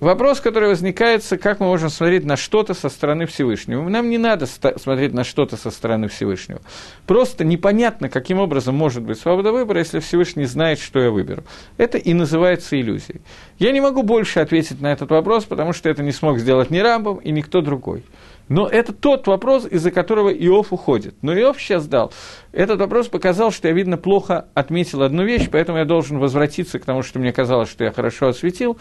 Вопрос, который возникает, как мы можем смотреть на что-то со стороны Всевышнего. Нам не надо ста- смотреть на что-то со стороны Всевышнего. Просто непонятно, каким образом может быть свобода выбора, если Всевышний знает, что я выберу. Это и называется иллюзией. Я не могу больше ответить на этот вопрос, потому что это не смог сделать ни Рамбам и никто другой. Но это тот вопрос, из-за которого Иов уходит. Но Иов сейчас дал. Этот вопрос показал, что я, видно, плохо отметил одну вещь, поэтому я должен возвратиться к тому, что мне казалось, что я хорошо осветил.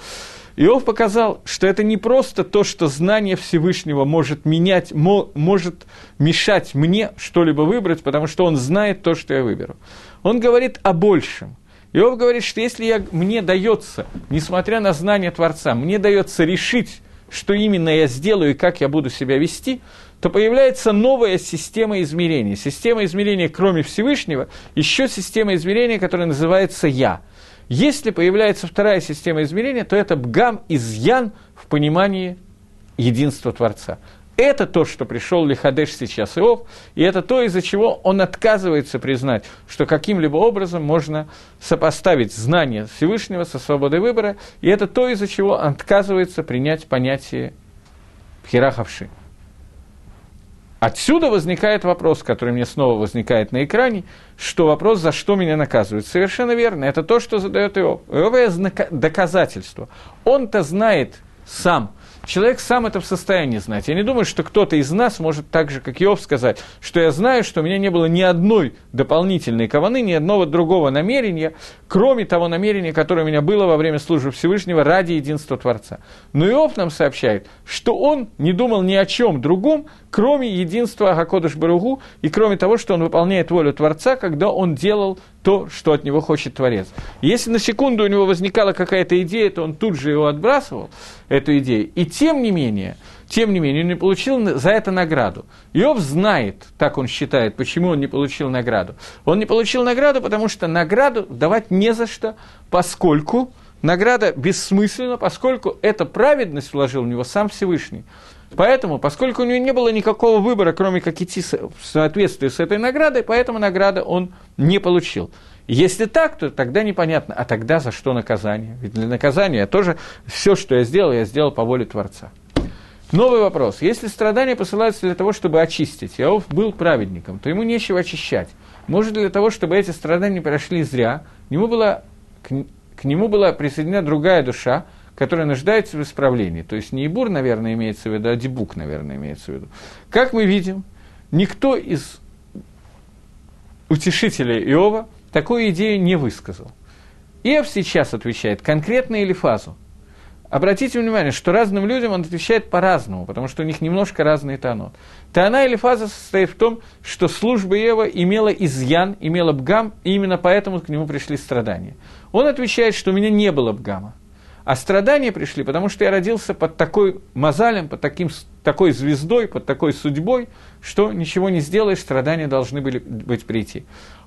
Иов показал, что это не просто то, что знание Всевышнего может менять, мо, может мешать мне что-либо выбрать, потому что он знает то, что я выберу. Он говорит о большем. Иов говорит, что если я, мне дается, несмотря на знание Творца, мне дается решить, что именно я сделаю и как я буду себя вести, то появляется новая система измерения. Система измерения, кроме Всевышнего, еще система измерения, которая называется «Я». Если появляется вторая система измерения, то это бгам изъян в понимании единства Творца. Это то, что пришел Лихадеш сейчас Иов, и это то, из-за чего он отказывается признать, что каким-либо образом можно сопоставить знание Всевышнего со свободой выбора, и это то, из-за чего он отказывается принять понятие пхирахавши. Отсюда возникает вопрос, который мне снова возникает на экране, что вопрос, за что меня наказывают. Совершенно верно, это то, что задает Иов. Иовое доказательство. Он-то знает сам. Человек сам это в состоянии знать. Я не думаю, что кто-то из нас может так же, как Иов, сказать, что я знаю, что у меня не было ни одной дополнительной каваны, ни одного другого намерения, кроме того намерения, которое у меня было во время службы Всевышнего ради единства Творца. Но Иов нам сообщает, что он не думал ни о чем другом, кроме единства Акодыш Барух Ху, и кроме того, что он выполняет волю Творца, когда он делал то, что от него хочет Творец. Если на секунду у него возникала какая-то идея, то он тут же его отбрасывал, эту идею, и тем не менее, тем не менее, он не получил за это награду. Иов знает, так он считает, почему он не получил награду. Он не получил награду, потому что награду давать не за что, поскольку награда бессмысленна, поскольку эта праведность вложил в него сам Всевышний. Поэтому, поскольку у него не было никакого выбора, кроме как идти в соответствии с этой наградой, поэтому награда он не получил. Если так, то тогда непонятно, а тогда за что наказание? Ведь для наказания я тоже все, что я сделал, я сделал по воле Творца. Новый вопрос. Если страдания посылаются для того, чтобы очистить, Иов был праведником, то ему нечего очищать. Может, для того, чтобы эти страдания прошли зря, к нему была, к, к нему была присоединена другая душа, которая нуждается в исправлении. То есть не Ибур, наверное, имеется в виду, а Дибук, наверное, имеется в виду. Как мы видим, никто из утешителей Иова такую идею не высказал. Иов сейчас отвечает конкретно Элифазу. Обратите внимание, что разным людям он отвечает по-разному, потому что у них немножко разные таанот. Таана Элифаза состоит в том, что служба Иова имела изъян, имела бгам, и именно поэтому к нему пришли страдания. Он отвечает, что у меня не было бгама. А страдания пришли, потому что я родился под такой мозалем, под таким, такой звездой, под такой судьбой, что ничего не сделаешь, страдания должны были быть прийти.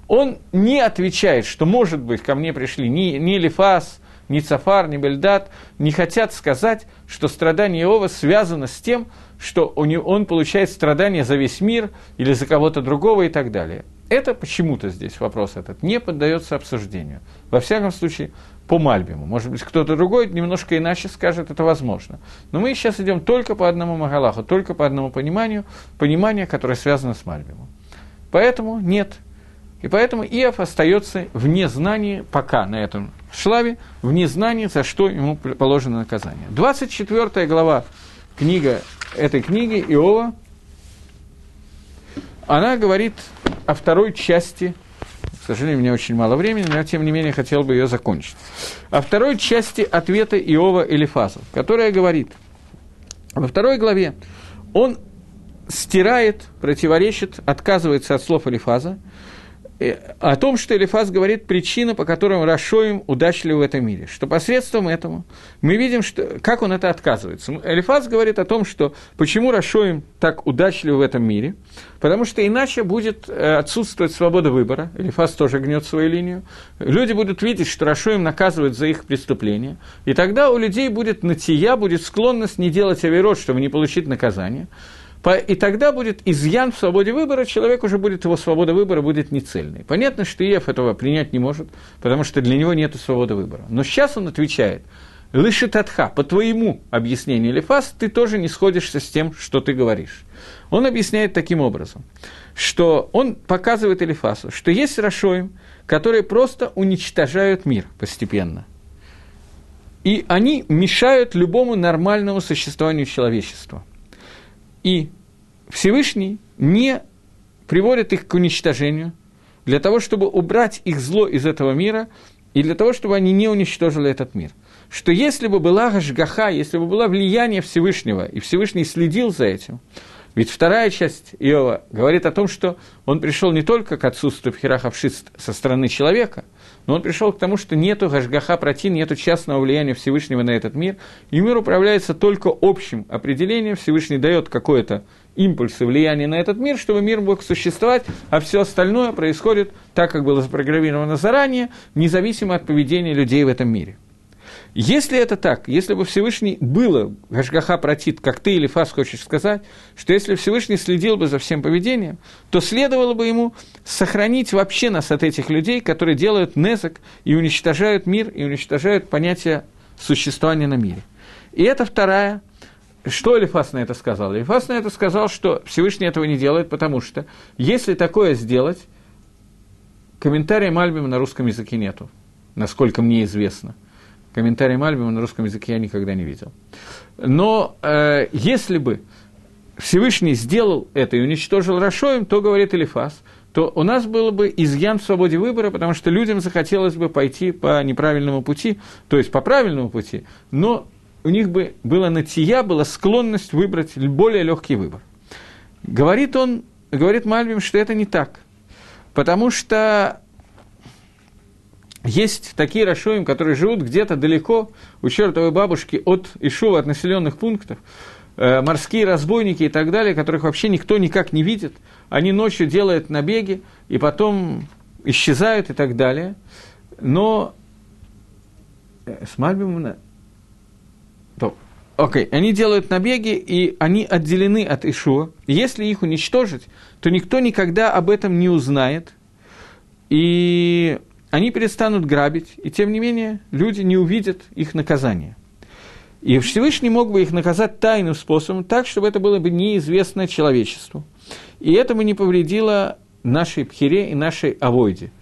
Он не отвечает, что, может быть, ко мне пришли ни, ни Элифаз, ни Цафар, ни Бельдат, не хотят сказать, что страдание Иова связано с тем, что он получает страдания за весь мир или за кого-то другого и так далее. Это почему-то здесь вопрос этот не поддается обсуждению. Во всяком случае, по Мальбиму. Может быть, кто-то другой немножко иначе скажет, это возможно. Но мы сейчас идем только по одному Магалаху, только по одному пониманию, понимание, которое связано с Мальбимом. Поэтому нет. И поэтому Иов остается вне знания, пока на этом шлаве, вне знания, за что ему положено наказание. двадцать четвёртая глава книга, этой книги Иова, она говорит о второй части, к сожалению, у меня очень мало времени, но я, тем не менее, хотел бы ее закончить. О второй части ответа Иова Элифаза, которая говорит, во второй главе он стирает, противоречит, отказывается от слов Элифаза, о том, что Элифаз говорит причина, по которой Рашоим удачлив в этом мире, что посредством этого мы видим, что, как он это отказывается. Элифаз говорит о том, что почему Рашоим так удачлив в этом мире, потому что иначе будет отсутствовать свобода выбора, Элифаз тоже гнет свою линию, люди будут видеть, что Рашоим наказывают за их преступления, и тогда у людей будет натия, будет склонность не делать авирот, чтобы не получить наказание. И тогда будет изъян в свободе выбора, человек уже будет, его свобода выбора будет нецельной. Понятно, что Иов этого принять не может, потому что для него нет свободы выбора. Но сейчас он отвечает, «Лышитатха, по твоему объяснению, Элифаз, ты тоже не сходишься с тем, что ты говоришь». Он объясняет таким образом, что он показывает Элифазу, что есть рашоим, которые просто уничтожают мир постепенно. И они мешают любому нормальному существованию человечества. И Всевышний не приводит их к уничтожению для того, чтобы убрать их зло из этого мира и для того, чтобы они не уничтожили этот мир. Что если бы была гашгаха, если бы было влияние Всевышнего, и Всевышний следил за этим, ведь вторая часть Иова говорит о том, что он пришел не только к отсутствию хирахавшист со стороны человека, но он пришел к тому, что нету гашгаха протин, нету частного влияния Всевышнего на этот мир, и мир управляется только общим определением, Всевышний дает какое-то импульс и влияние на этот мир, чтобы мир мог существовать, а все остальное происходит так, как было запрограммировано заранее, независимо от поведения людей в этом мире. Если это так, если бы Всевышний было гашгаха протит, как ты, Элифаз, хочешь сказать, что если Всевышний следил бы за всем поведением, то следовало бы ему сохранить вообще нас от этих людей, которые делают незак и уничтожают мир, и уничтожают понятие существования на мире. И это вторая. Что Элифаз на это сказал? Элифаз на это сказал, что Всевышний этого не делает, потому что если такое сделать, комментария Мальбима на русском языке нету, насколько мне известно. Комментарий Мальбима на русском языке я никогда не видел. Но э, если бы Всевышний сделал это и уничтожил Рашоим, то, говорит Элифаз, то у нас было бы изъян в свободе выбора, потому что людям захотелось бы пойти по неправильному пути, то есть по правильному пути, но у них бы была натия, была склонность выбрать более легкий выбор. Говорит он, говорит Мальбим, что это не так, потому что... Есть такие рашоим, которые живут где-то далеко, у чертовой бабушки, от Ишува, от населенных пунктов, э, морские разбойники и так далее, которых вообще никто никак не видит. Они ночью делают набеги и потом исчезают и так далее. Но с Мальбимом... Окей, okay. Они делают набеги, и они отделены от Ишува. Если их уничтожить, то никто никогда об этом не узнает. И... Они перестанут грабить, и тем не менее люди не увидят их наказания. И Всевышний мог бы их наказать тайным способом, так, чтобы это было бы неизвестно человечеству. И это бы не повредило нашей Пхире и нашей Авойде.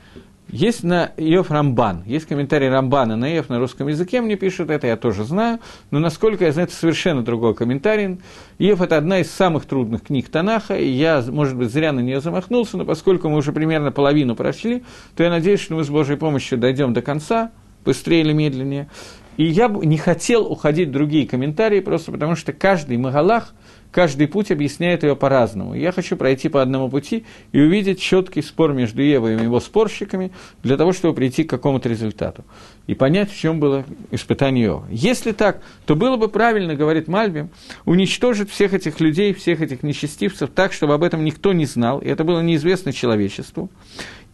Есть на Иов Рамбан, есть комментарий Рамбана на Иов на русском языке, мне пишут, это я тоже знаю, но, насколько я знаю, это совершенно другой комментарий. Иов – это одна из самых трудных книг Танаха, и я, может быть, зря на нее замахнулся, но поскольку мы уже примерно половину прошли, то я надеюсь, что мы с Божьей помощью дойдем до конца, быстрее или медленнее. И я бы не хотел уходить в другие комментарии, просто потому что каждый Магалах, каждый путь объясняет ее по-разному. Я хочу пройти по одному пути и увидеть четкий спор между Евой и его спорщиками для того, чтобы прийти к какому-то результату и понять, в чем было испытание Иова. Если так, то было бы правильно, говорит Мальбим, уничтожить всех этих людей, всех этих нечестивцев так, чтобы об этом никто не знал, и это было неизвестно человечеству.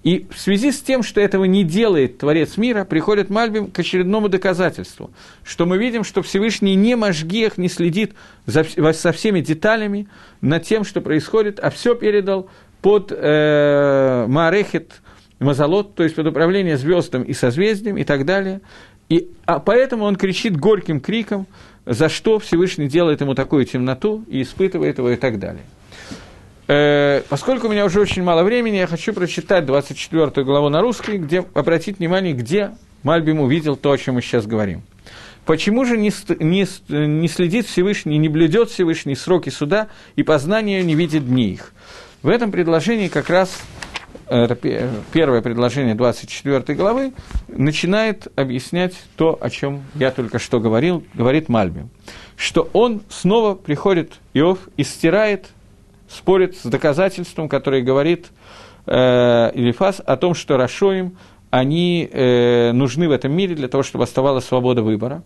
И в связи с тем, что этого не делает Творец мира, приходит Мальбим к очередному доказательству, что мы видим, что Всевышний не мажгиях, не следит за, со всеми деталями над тем, что происходит, а все передал под э, Маарехет Мазалот, то есть под управление звездом и созвездием и так далее. И, а поэтому он кричит горьким криком, за что Всевышний делает ему такую темноту и испытывает его и так далее. Поскольку у меня уже очень мало времени, я хочу прочитать двадцать четвёртую главу на русский, где обратить внимание, где Мальбим увидел то, о чем мы сейчас говорим. «Почему же не, не, не следит Всевышний, не блюдет Всевышний сроки суда, и познанию не видит дни их?» В этом предложении как раз это первое предложение двадцать четвёртой главы, начинает объяснять то, о чем я только что говорил, говорит Мальбим, что он снова приходит, Иов, и стирает, спорит с доказательством, которое говорит э, Элифаз о том, что рашоим, они э, нужны в этом мире для того, чтобы оставалась свобода выбора.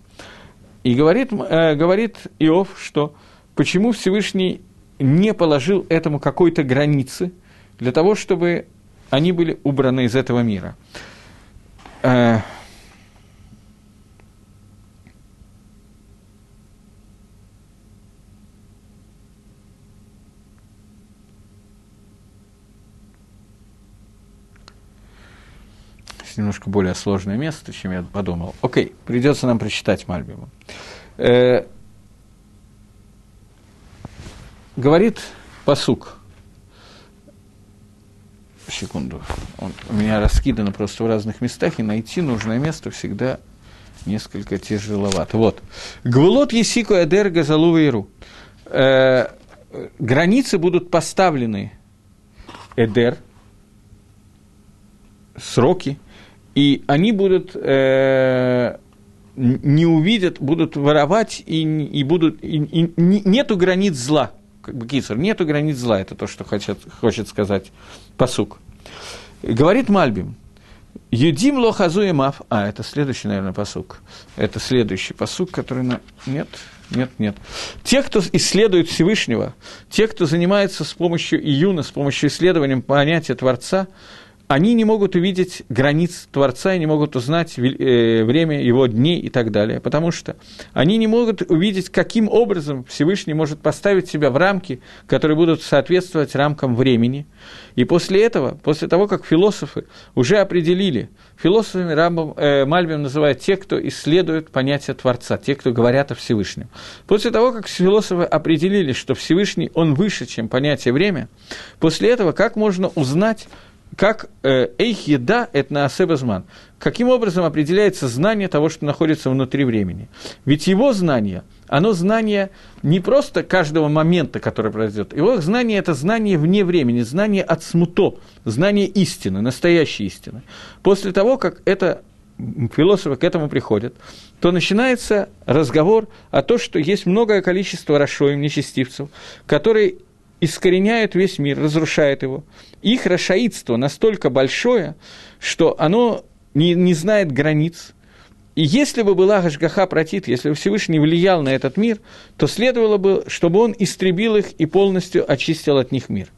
И говорит, э, говорит Иов, что почему Всевышний не положил этому какой-то границы, для того, чтобы они были убраны из этого мира. Э... Немножко более сложное место, чем я подумал. Окей, придется нам прочитать Мальбиму. Э... Говорит пасук. Секунду. Он, у меня раскидано просто в разных местах, и найти нужное место всегда несколько тяжеловато. Вот. «Гвулот есику эдер газалу вейру». Границы будут поставлены, эдер, сроки, и они будут э, не увидят, будут воровать, и, и будут... И, и, нету границ зла. Как бы кицур, нету границ зла, это то, что хочет, хочет сказать пасук. Говорит Мальбим, «Юдим ло хазу и мав». А, это следующий, наверное, пасук. Это следующий пасук, который... На... Нет, нет, нет. Те, кто исследует Всевышнего, те, кто занимается с помощью июна, с помощью исследованием понятия Творца, они не могут увидеть границ Творца и не могут узнать время его дней и так далее, потому что они не могут увидеть, каким образом Всевышний может поставить себя в рамки, которые будут соответствовать рамкам времени. И после этого, после того, как философы уже определили, философами Рамбам, э, Мальбим называет тех, кто исследует понятие Творца, те, кто говорят о Всевышнем. После того, как философы определили, что Всевышний, он выше, чем понятие время, после этого как можно узнать, как «эйх еда» – это «наасэ базман». Каким образом определяется знание того, что находится внутри времени? Ведь его знание, оно знание не просто каждого момента, который произойдет. Его знание – это знание вне времени, знание от смуто, знание истины, настоящей истины. После того, как это... философы к этому приходят, то начинается разговор о том, что есть многое количество рашоим, нечестивцев, которые... искореняют весь мир, разрушают его. Их рашаидство настолько большое, что оно не, не знает границ. И если бы была Гашгаха Пратит, если бы Всевышний влиял на этот мир, то следовало бы, чтобы он истребил их и полностью очистил от них мир.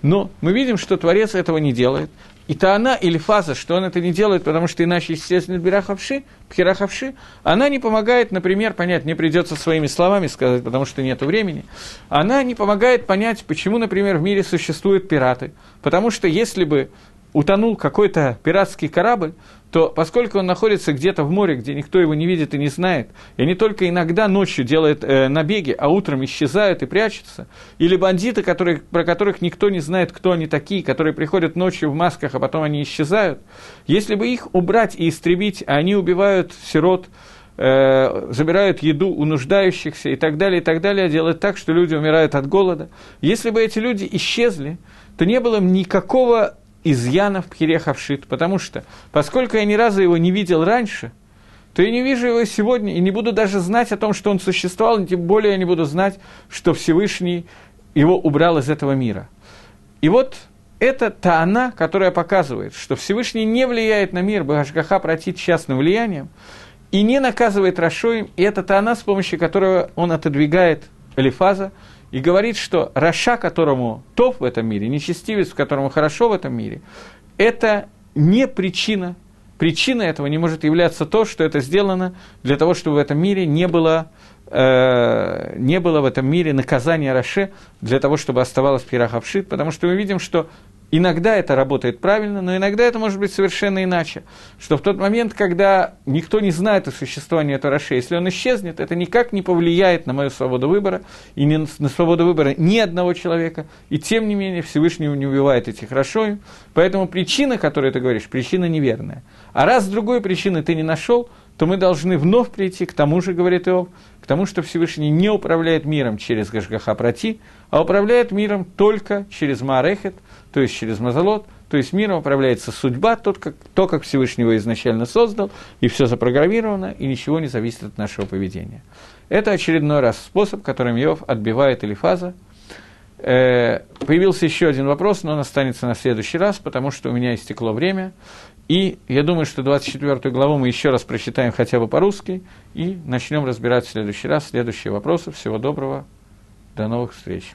Но мы видим, что Творец этого не делает. И Таана Элифаза, что он это не делает, потому что иначе, естественно, Бирахавши, Пхирахавши, она не помогает, например, понять, мне придется своими словами сказать, потому что нет времени, она не помогает понять, почему, например, в мире существуют пираты, потому что если бы утонул какой-то пиратский корабль, то поскольку он находится где-то в море, где никто его не видит и не знает, и они только иногда ночью делают э, набеги, а утром исчезают и прячутся, или бандиты, которые, про которых никто не знает, кто они такие, которые приходят ночью в масках, а потом они исчезают, если бы их убрать и истребить, а они убивают сирот, э, забирают еду у нуждающихся и так далее, и так далее, делают так, что люди умирают от голода, если бы эти люди исчезли, то не было никакого... изъяна в Пхирехавшит, потому что, поскольку я ни разу его не видел раньше, то я не вижу его сегодня и не буду даже знать о том, что он существовал, и тем более я не буду знать, что Всевышний его убрал из этого мира. И вот это таана, которая показывает, что Всевышний не влияет на мир, Бхашгаха протит частным влиянием, и не наказывает рашоим, и это таана, с помощью которого он отодвигает Элифаза, и говорит, что раша, которому тоф в этом мире, нечестивец, которому хорошо в этом мире, это не причина. Причиной этого не может являться то, что это сделано для того, чтобы в этом мире не было, э, не было в этом мире наказания раше, для того, чтобы оставалось пирахавшит, потому что мы видим, что иногда это работает правильно, но иногда это может быть совершенно иначе. Что в тот момент, когда никто не знает о существовании этого раши, если он исчезнет, это никак не повлияет на мою свободу выбора и не на свободу выбора ни одного человека. И тем не менее Всевышний не убивает этих рашоим. Поэтому причина, о которой ты говоришь, причина неверная. А раз другой причины ты не нашел, то мы должны вновь прийти к тому же, говорит Иов, к тому, что Всевышний не управляет миром через Гашгаха Прати, а управляет миром только через Маарехет, то есть через Мазалот, то есть миром управляется судьба, тот, как, то, как Всевышний его изначально создал, и все запрограммировано, и ничего не зависит от нашего поведения. Это очередной раз способ, которым Иов отбивает Элифаза. Э, появился еще один вопрос, но он останется на следующий раз, потому что у меня истекло время. И я думаю, что двадцать четвёртую главу мы еще раз прочитаем хотя бы по-русски и начнем разбирать в следующий раз следующие вопросы. Всего доброго, до новых встреч.